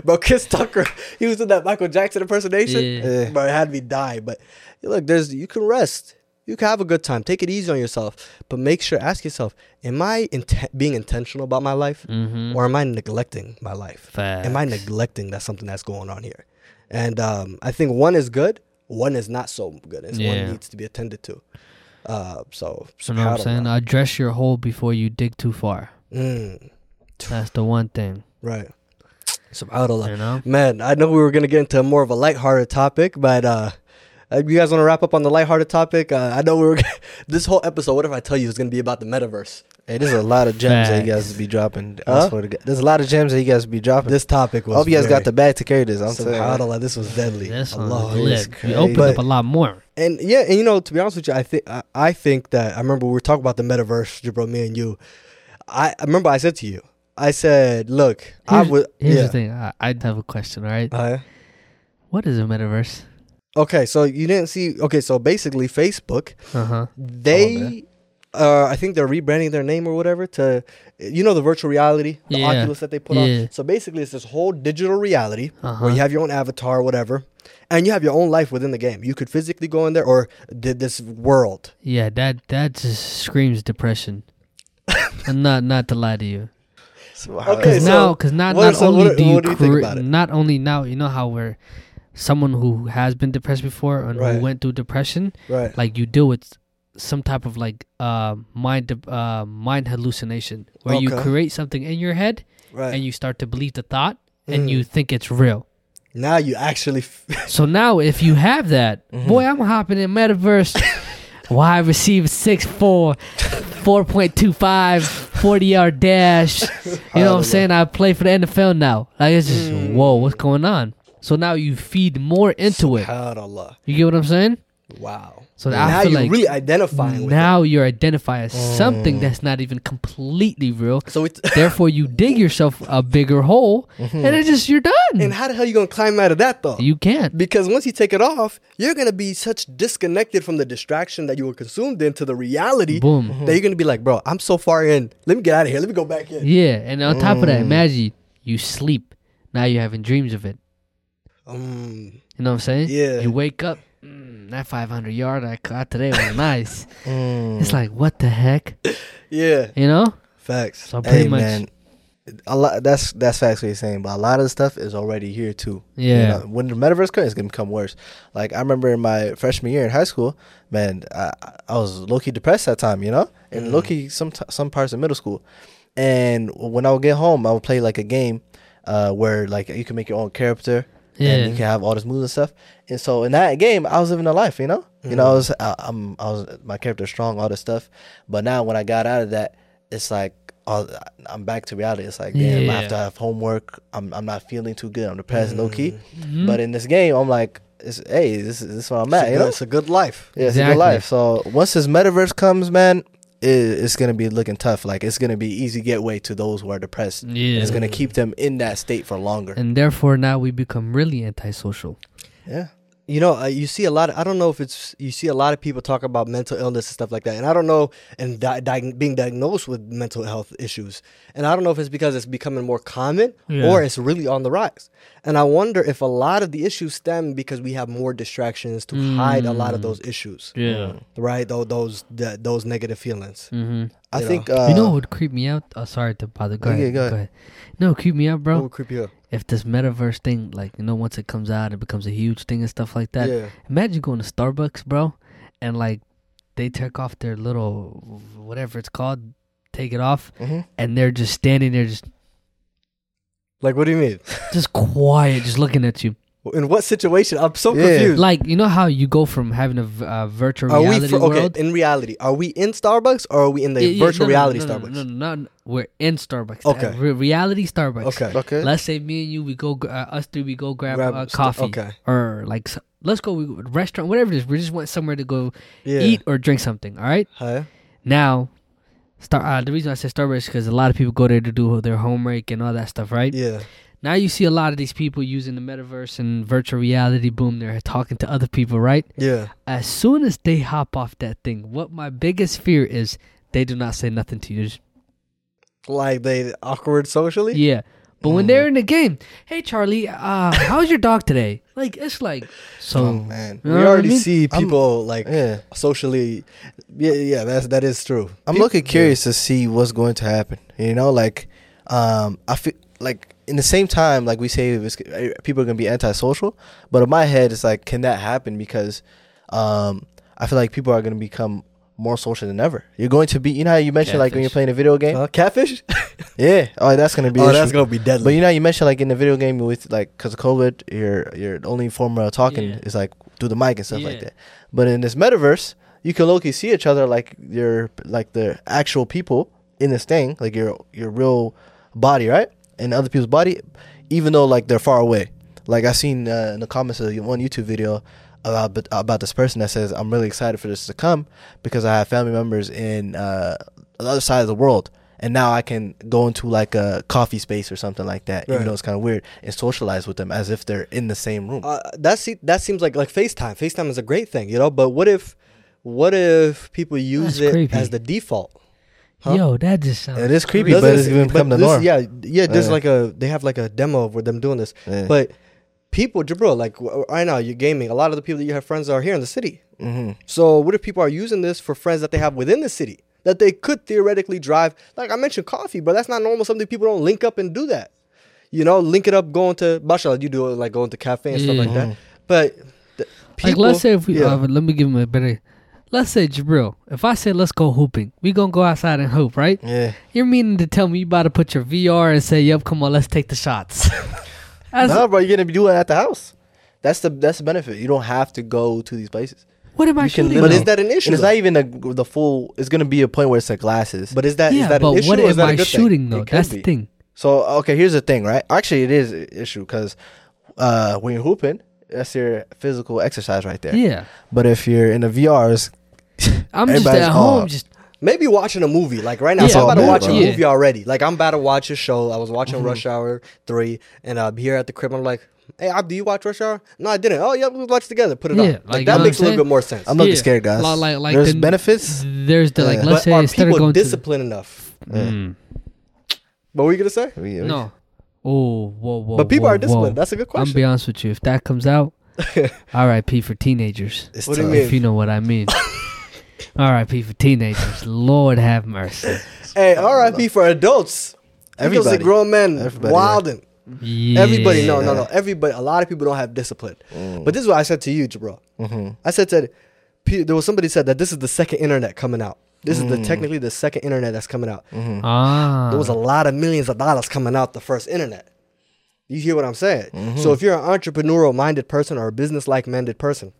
Bro, Chris Tucker, he was in that Michael Jackson impersonation. Yeah. Bro, it had me die. But look, you can rest. You can have a good time. Take it easy on yourself. But make sure, ask yourself, am I being intentional about my life? Or am I neglecting my life? Facts. Am I neglecting that's something that's going on here? And I think one is good. One is not so good. One needs to be attended to. So you know what I'm saying? Address your hole before you dig too far. That's the one thing. Right. SubhanAllah. You know? Man, I know we were going to get into more of a lighthearted topic, but... you guys want to wrap up on the lighthearted topic? I know this whole episode, what if I tell you it's going to be about the metaverse? Hey, there's a lot of gems that you guys be dropping. I swear to God. There's a lot of gems that you guys be dropping. This topic was, I hope you guys got the bag to carry this. I'm saying, this was deadly. This was crazy. You opened up a lot more. And yeah, and you know, to be honest with you, I think that I remember we were talking about the metaverse, Jabro, me and you. I remember I said to you, I said, look, here's the thing. I have a question, all right? What is a metaverse? Okay, so you didn't see. Okay, so basically Facebook, they, I think they're rebranding their name or whatever to, you know, the virtual reality, the Oculus that they put on. So basically, it's this whole digital reality where you have your own avatar or whatever, and you have your own life within the game. You could physically go in there or this world. Yeah, that just screams depression. I'm not to lie to you. Okay, so not only now, you know how we're someone who has been depressed before and who went through depression, like you deal with some type of like mind hallucination where you create something in your head and you start to believe the thought and you think it's real. Now you actually... So now if you have that, boy, I'm hopping in metaverse. Wide receiver 6'4", 4.25, 40-yard dash. You know what I'm saying? I play for the NFL now. Like it's just, whoa, what's going on? So now you feed more into it. You get what I'm saying? Wow. So now you're like really identifying with it. Now you're identifying as something that's not even completely real. So therefore, you dig yourself a bigger hole, and it's just, you're done. And how the hell are you going to climb out of that, though? You can't. Because once you take it off, you're going to be such disconnected from the distraction that you were consumed into the reality. Boom. That you're going to be like, bro, I'm so far in. Let me get out of here. Let me go back in. Yeah, and on top of that, imagine you sleep. Now you're having dreams of it. You know what I'm saying? Yeah. You wake up. That 500 yard I caught today was nice. It's like, what the heck? Yeah. You know? Facts. So pretty much. Man, a lot, that's facts what you're saying, but a lot of the stuff is already here too. Yeah. You know, when the metaverse comes, it's going to become worse. Like I remember in my freshman year in high school, man, I was low-key depressed that time, you know? And low-key some parts of middle school. And when I would get home, I would play like a game where like you can make your own character. Yeah. And you can have all this moves and stuff. And so in that game, I was living a life, you know? You know, I was my character's strong, all this stuff. But now when I got out of that, it's like, I'm back to reality. It's like, damn, I have to have homework. I'm not feeling too good. I'm depressed, low-key. But in this game, I'm like, hey, this is where I'm at, you know? It's a good life. Yeah, it's a good life. So once this metaverse comes, man, it's going to be looking tough. Like, it's going to be easy gateway to those who are depressed. Yeah. It's going to keep them in that state for longer. And therefore, now we become really antisocial. Yeah. You know, you see a lot of, I don't know if it's, you see a lot of people talk about mental illness and stuff like that. And I don't know, and being diagnosed with mental health issues. And I don't know if it's because it's becoming more common or it's really on the rise. And I wonder if a lot of the issues stem because we have more distractions to hide a lot of those issues. Yeah. Right? Those negative feelings. Mm-hmm. I think. You know what would creep me out? Oh, sorry to bother. Go ahead. No, creep me out, bro. What would creep you out? If this metaverse thing, like, you know, once it comes out, it becomes a huge thing and stuff like that. Yeah. Imagine going to Starbucks, bro, and, like, they take off their little, whatever it's called, take it off, and they're just standing there just... Like, what do you mean? Just quiet, just looking at you. In what situation? I'm so confused. Like, you know how you go from having a virtual reality world? In reality, are we in Starbucks or are we in the virtual reality Starbucks? No, we're in Starbucks. Okay. Reality Starbucks. Okay. Let's say me and you, we go, us three, we go grab coffee. Or like, let's go restaurant, whatever it is. We just went somewhere to go eat or drink something, all right? Now, the reason I said Starbucks is because a lot of people go there to do their home break and all that stuff, right? Yeah. Now you see a lot of these people using the metaverse and virtual reality. Boom, they're talking to other people, right? Yeah. As soon as they hop off that thing, what my biggest fear is, they do not say nothing to you. Like they awkward socially? Yeah. But when they're in the game, hey, Charlie, how's your dog today? Like, it's like, so. Oh, man. You know we already see people socially. Yeah, that is true. I'm looking curious to see what's going to happen. You know, like, I feel like, in the same time, like we say, people are going to be antisocial. But in my head, it's like, can that happen? Because I feel like people are going to become more social than ever. You're going to be, you know how you mentioned, like, when you're playing a video game? Catfish? Yeah. Oh, that's going to be that's going to be deadly. But you know how you mentioned, like, in the video game, with like, because of COVID, your only form of talking is, like, through the mic and stuff like that. But in this metaverse, you can low-key see each other like the actual people in this thing, like your real body, right? In other people's body, even though like they're far away. Like I seen in the comments of one YouTube video about this person that says, I'm really excited for this to come because I have family members in the other side of the world. And now I can go into like a coffee space or something like that, right, even though it's kind of weird, and socialize with them as if they're in the same room. That seems like FaceTime. FaceTime is a great thing, you know. But what if people use That's it creepy. As the default? Huh? Yo, that just sounds. It is creepy, but it's even become the norm. Yeah. There's like they have like a demo of them doing this, but people, Jabril, like right now you're gaming. A lot of the people that you have friends are here in the city. Mm-hmm. So what if people are using this for friends that they have within the city? That they could theoretically drive, like I mentioned, coffee, but that's not normal. Something people don't link up and do that, you know. Link it up, going to Basha, you do it like going to cafe and stuff like that. But people, like, let's say if we, let me give him a better. Let's say Jabril, if I say let's go hooping, we gonna go outside and hoop, right? Yeah. You're meaning to tell me you about to put your VR and say, "Yep, come on, let's take the shots." No, bro, you're gonna be doing it at the house. That's the benefit. You don't have to go to these places. What am I shooting? But is that an issue? And it's not even the full. It's gonna be a point where it's like glasses. But is that an issue? But what am I shooting though? That's the thing. So okay, here's the thing, right? Actually, it is an issue because when you're hooping, that's your physical exercise right there. Yeah. But if you're in the VRs, I'm just at home, just maybe watching a movie. Like right now, so I'm about to watch a movie already. Like I'm about to watch a show. I was watching Rush Hour 3, and I'm here at the crib. I'm like, hey, do you watch Rush Hour? No, I didn't. Oh, yeah, we watched together. Put it on. Like that makes a little bit more sense. I'm not scared, guys. Like there's benefits. There's like, let's say, instead of going disciplined enough. What were you gonna say? No. Oh, whoa. But people are disciplined. That's a good question. I'm be honest with you. If that comes out, R.I.P. for teenagers. What do you mean? If you know what I mean. R.I.P. for teenagers. Lord have mercy. Hey, R.I.P. for adults. Everybody. Because the grown men wilding. Yeah. Everybody, no. Everybody, a lot of people don't have discipline. But this is what I said to you, Jabril. Mm-hmm. I said to there was somebody said that this is the second internet coming out. This is technically the second internet that's coming out. Mm-hmm. There was a lot of millions of dollars coming out the first internet. You hear what I'm saying? Mm-hmm. So if you're an entrepreneurial minded person or a business like minded person,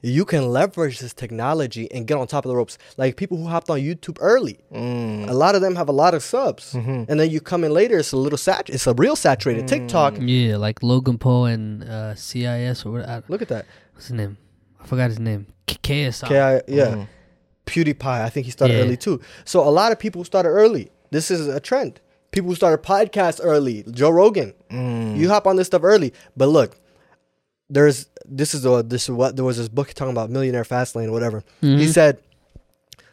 you can leverage this technology and get on top of the ropes. Like people who hopped on YouTube early, a lot of them have a lot of subs, and then you come in later. It's a little it's a real saturated TikTok. Yeah, like Logan Paul and CIS or what? Look at that. What's his name? I forgot his name. KSI. PewDiePie. I think he started early too. So a lot of people started early. This is a trend. People who started podcasts early. Joe Rogan. You hop on this stuff early, but look. There was this book talking about Millionaire Fastlane or whatever. Mm-hmm. He said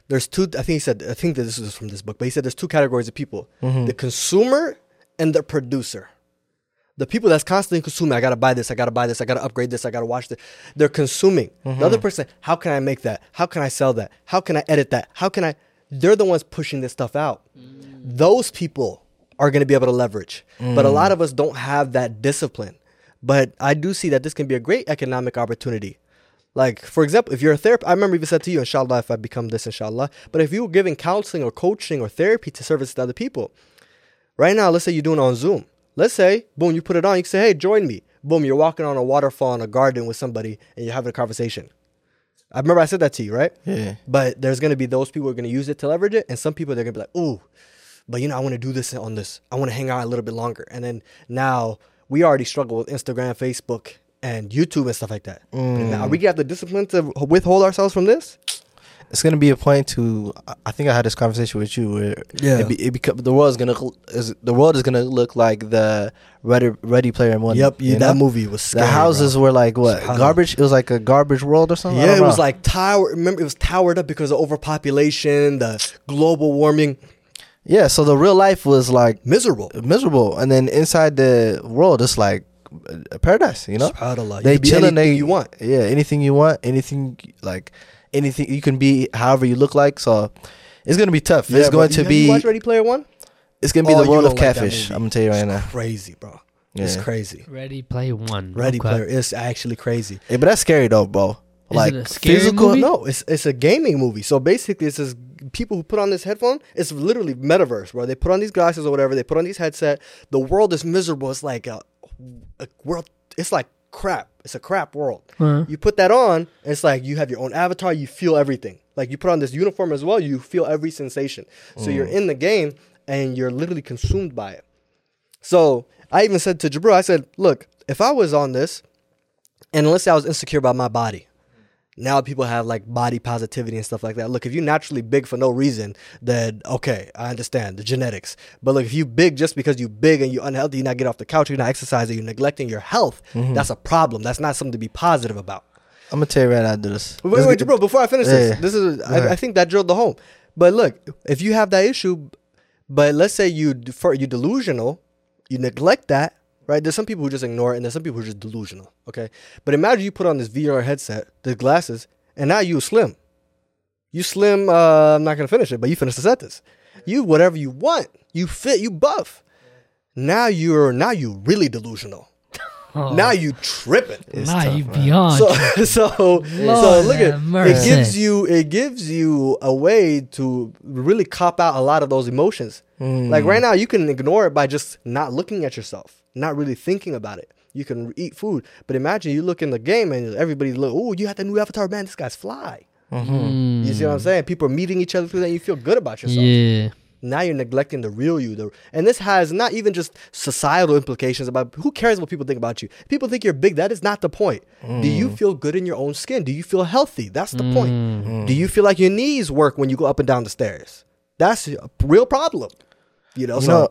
there's two. I think that this was from this book, but he said there's two categories of people: the consumer and the producer. The people that's constantly consuming, I gotta buy this, I gotta buy this, I gotta upgrade this, I gotta watch this. They're consuming. The other person, how can I make that? How can I sell that? How can I edit that? How can I? They're the ones pushing this stuff out. Those people are gonna be able to leverage, but a lot of us don't have that discipline. But I do see that this can be a great economic opportunity. Like, for example, if you're a therapist, I remember even said to you, inshallah, if I become this, inshallah. But if you were giving counseling or coaching or therapy to service to other people, right now, let's say you're doing it on Zoom. Let's say, boom, you put it on. You can say, hey, join me. Boom, you're walking on a waterfall in a garden with somebody and you're having a conversation. I remember I said that to you, right? Yeah. But there's going to be those people who are going to use it to leverage it. And some people, they're going to be like, ooh, but you know, I want to do this on this. I want to hang out a little bit longer. And then now... we already struggle with Instagram, Facebook, and YouTube and stuff like that. But now, are we going to have the discipline to withhold ourselves from this? It's going to be a point to... I think I had this conversation with you where the world is going to look like the Ready Player One. Yep, that movie was scary. The houses were like what? Garbage? It was like a garbage world or something? Yeah, it was like tower. Remember, it was towered up because of overpopulation, the global warming... Yeah, so the real life was like miserable, and then inside the world, it's like a paradise. You know, they chilling. Anything you want, anything you want, anything you can be, however you look like. So it's gonna be tough. Yeah, it's going to be. You watch Ready Player One? It's gonna be the world of catfish. I'm gonna tell you right now. Crazy, bro. Yeah. It's crazy. Ready Player One. Ready Player. It's actually crazy. Yeah, but that's scary though, bro. Like is it a scary physical? Movie? No, it's a gaming movie. So basically, it's this. People who put on this headphone, it's literally metaverse, bro. They put on these glasses or whatever. They put on these headset. The world is miserable. It's like a world. It's like crap. It's a crap world. Mm-hmm. You put that on, and it's like you have your own avatar. You feel everything. Like you put on this uniform as well, you feel every sensation. So you're in the game, and you're literally consumed by it. So I even said to Jabril, I said, look, if I was on this, and let's say I was insecure about my body. Now people have like body positivity and stuff like that. Look, if you're naturally big for no reason, then okay, I understand the genetics. But look, if you big just because you big and you're unhealthy, you're not getting off the couch, you're not exercising, you're neglecting your health, that's a problem. That's not something to be positive about. I'm going to tell you right after this. Wait, bro, before I finish I think that drilled the home. But look, if you have that issue, but let's say you're delusional, you neglect that, right? There's some people who just ignore it, and there's some people who are just delusional, okay? But imagine you put on this VR headset, the glasses, and now you slim. You slim, I'm not going to finish it, but you finish the sentence. You whatever you want. You fit, you buff. Now you really delusional. Oh. Now you tripping. You beyond. So look at it. It gives you a way to really cop out a lot of those emotions. Like right now, you can ignore it by just not looking at yourself, not really thinking about it. You can eat food, but imagine you look in the game and everybody look. Oh, you have that new avatar, man. This guy's fly. Mm-hmm. You see what I'm saying? People are meeting each other through that. And you feel good about yourself. Yeah. Now you're neglecting the real you. And this has not even just societal implications about who cares what people think about you. People think you're big. That is not the point. Do you feel good in your own skin? Do you feel healthy? That's the point. Do you feel like your knees work when you go up and down the stairs? That's a real problem. The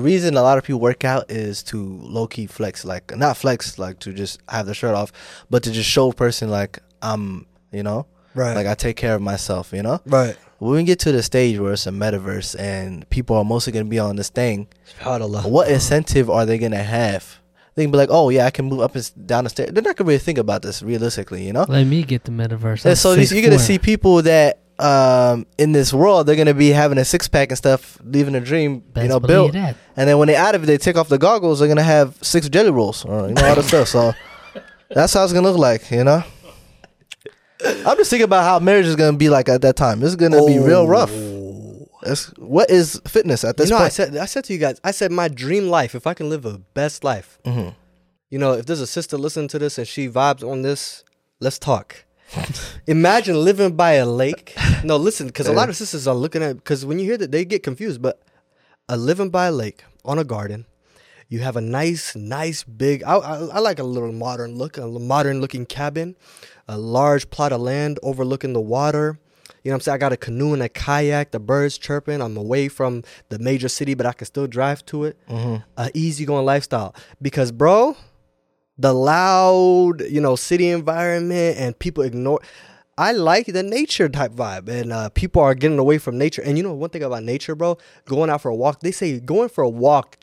reason a lot of people work out is to low-key flex. Like, not flex, like to just have the shirt off, but to just show a person like I'm, right. Like I take care of myself, Right. When we get to the stage where it's a metaverse and people are mostly going to be on this thing, what incentive are they going to have? They can be like, oh, yeah, I can move up and down the stairs. They're not going to really think about this realistically, Let me get the metaverse. And so you're going to see people that in this world, they're going to be having a six-pack and stuff, living a dream, built. That. And then when they're out of it, they take off the goggles, they're going to have 6 jelly rolls, or, all that stuff. So that's how it's going to look like, I'm just thinking about how marriage is going to be like at that time. It's going to be real rough. What is fitness at this point? I said to you guys, I said my dream life, if I can live a best life, if there's a sister listening to this and she vibes on this, let's talk. Imagine living by a lake. No, listen, because a lot of sisters are looking at, because when you hear that, they get confused, but living by a lake on a garden. You have a nice big, I like a little modern look, a modern looking cabin, a large plot of land overlooking the water. You know what I'm saying? I got a canoe and a kayak, the birds chirping. I'm away from the major city, but I can still drive to it. A easygoing lifestyle. Because, bro, the loud, city environment and people ignore. I like the nature type vibe, and people are getting away from nature. And one thing about nature, bro, going out for a walk, they say going for a walk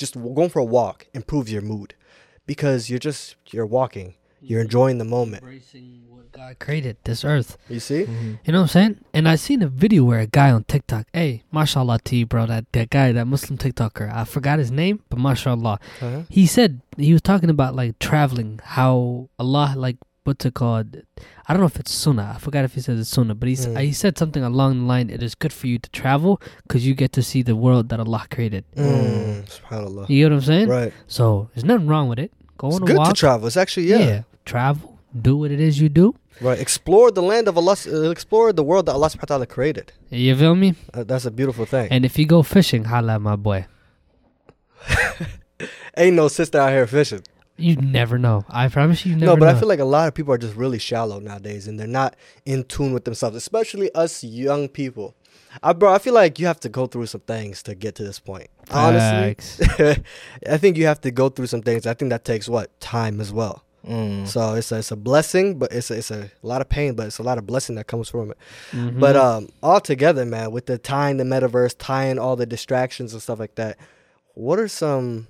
improves your mood because you're walking. You're enjoying the moment. Embracing what God created, this earth. You see? Mm-hmm. You know what I'm saying? And I seen a video where a guy on TikTok, hey, mashallah to you, bro, that guy, that Muslim TikToker, I forgot his name, but mashallah. Uh-huh. He said, he was talking about like traveling, how Allah like, what's it called? I don't know if it's sunnah. I forgot if he said it's sunnah, but he said something along the line, it is good for you to travel because you get to see the world that Allah created. SubhanAllah. You know what I'm saying? Right. So there's nothing wrong with it. It's good to travel. It's actually, travel. Do what it is you do. Right. Explore the land of Allah. Explore the world that Allah subhanahu wa ta'ala created. You feel me? That's a beautiful thing. And if you go fishing, holla at my boy. Ain't no sister out here fishing. You never know. I promise you never know. No, but I feel like a lot of people are just really shallow nowadays, and they're not in tune with themselves, especially us young people. I feel like you have to go through some things to get to this point. Honestly, I think you have to go through some things. I think that takes, time as well. So it's a blessing, but it's a lot of pain, but it's a lot of blessing that comes from it. But all together, man, with the tying the metaverse, tying all the distractions and stuff like that, what are some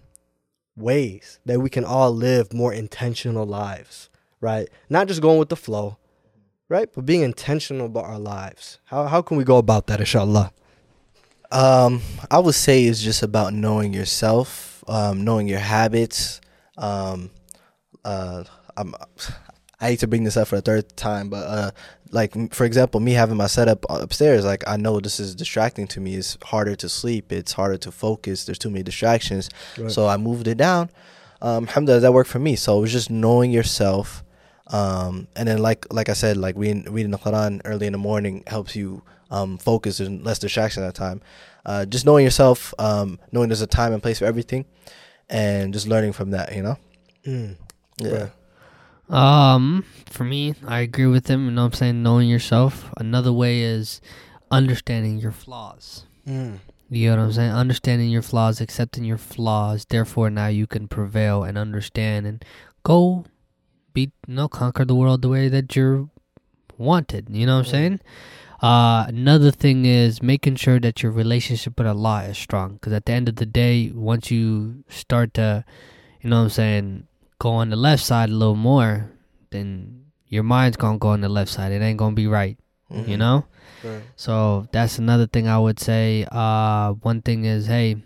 ways that we can all live more intentional lives, right? Not just going with the flow, right? But being intentional about our lives. How can we go about that, inshallah? I would say it's just about knowing yourself, knowing your habits. I hate to bring this up for the third time, but like, for example, me having my setup upstairs, like I know this is distracting to me. It's harder to sleep. It's harder to focus. There's too many distractions. Right. So I moved it down. alhamdulillah, that worked for me. So it was just knowing yourself, and then like I said, like reading the Quran early in the morning helps you focus and less distraction at that time. Just knowing yourself, knowing there's a time and place for everything, and just learning from that, you know. Yeah. For me, I agree with him. You know what I'm saying? Knowing yourself. Another way is understanding your flaws. You know what I'm saying? Understanding your flaws, accepting your flaws. Therefore, now you can prevail and understand and go be, you know, conquer the world the way that you're wanted. You know what I'm saying? Another thing is making sure that your relationship with Allah is strong. Because at the end of the day, once you start to, you know what I'm saying, go on the left side a little more, then your mind's gonna go on the left side. It ain't gonna be right, you know? Right. So that's another thing I would say. One thing is, hey,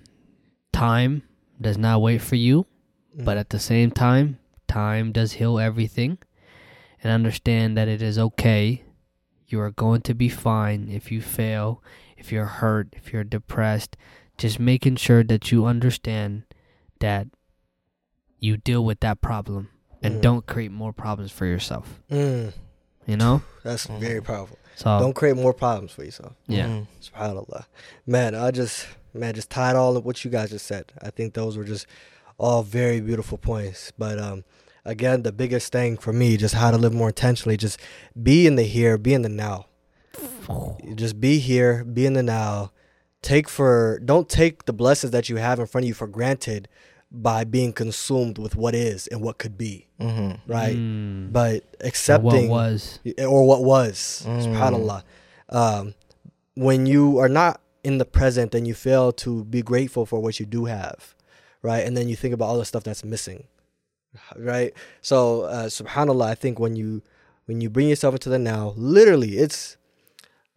time does not wait for you, but at the same time, time does heal everything. And understand that it is okay. You are going to be fine if you fail, if you're hurt, if you're depressed. Just making sure that you understand that you deal with that problem and don't create more problems for yourself. You know? That's very powerful. So don't create more problems for yourself. Yeah. SubhanAllah. Man, I just tied all of what you guys just said. I think those were just all very beautiful points. But again, the biggest thing for me, just how to live more intentionally, just be in the here, be in the now. Just be here, be in the now. Don't take the blessings that you have in front of you for granted by being consumed with what is and what could be, right? But accepting or what was, subhanAllah. When you are not in the present, then you fail to be grateful for what you do have, right? And then you think about all the stuff that's missing, right? So, subhanAllah, I think when you bring yourself into the now, literally, it's,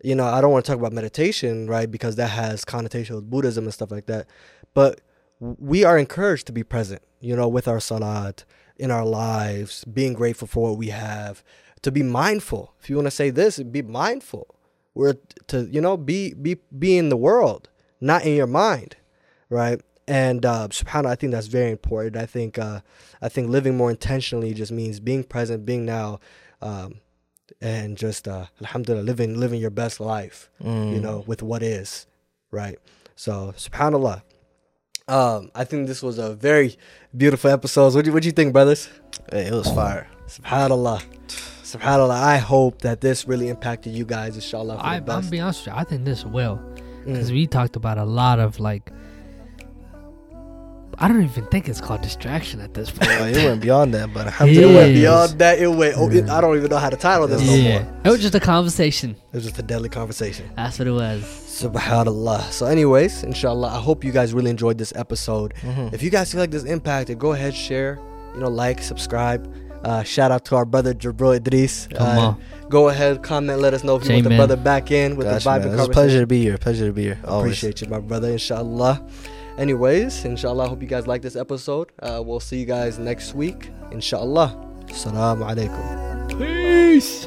you know, I don't want to talk about meditation, right? Because that has connotation with Buddhism and stuff like that, but we are encouraged to be present, you know, with our salat, in our lives, being grateful for what we have, to be mindful. If you want to say this, be mindful. We're to, you know, be in the world, not in your mind, right? And subhanAllah, I think that's very important. I think living more intentionally just means being present, being now, and just alhamdulillah, living your best life, you know, with what is, right? So subhanAllah. I think this was a very beautiful episode. What do you think, brothers? Hey, it was fire. SubhanAllah. SubhanAllah. I hope that this really impacted you guys, inshallah. I'm going to be honest with you. I think this will. Because we talked about a lot of, like, I don't even think it's called distraction at this point. It went beyond that, but it went beyond that. It went. I don't even know how to title this no more. It was just a conversation. It was just a deadly conversation. That's what it was. SubhanAllah. So, anyways, inshallah, I hope you guys really enjoyed this episode. If you guys feel like this impacted, go ahead, share, you know, like, subscribe. Shout out to our brother Jabril Idris. Go ahead, comment, let us know if you want the brother back in with the vibe and conversation. It's a pleasure to be here. Always. Appreciate you, my brother. Inshallah. Anyways, inshallah, hope you guys like this episode. We'll see you guys next week, inshallah. Assalamu alaikum. Peace.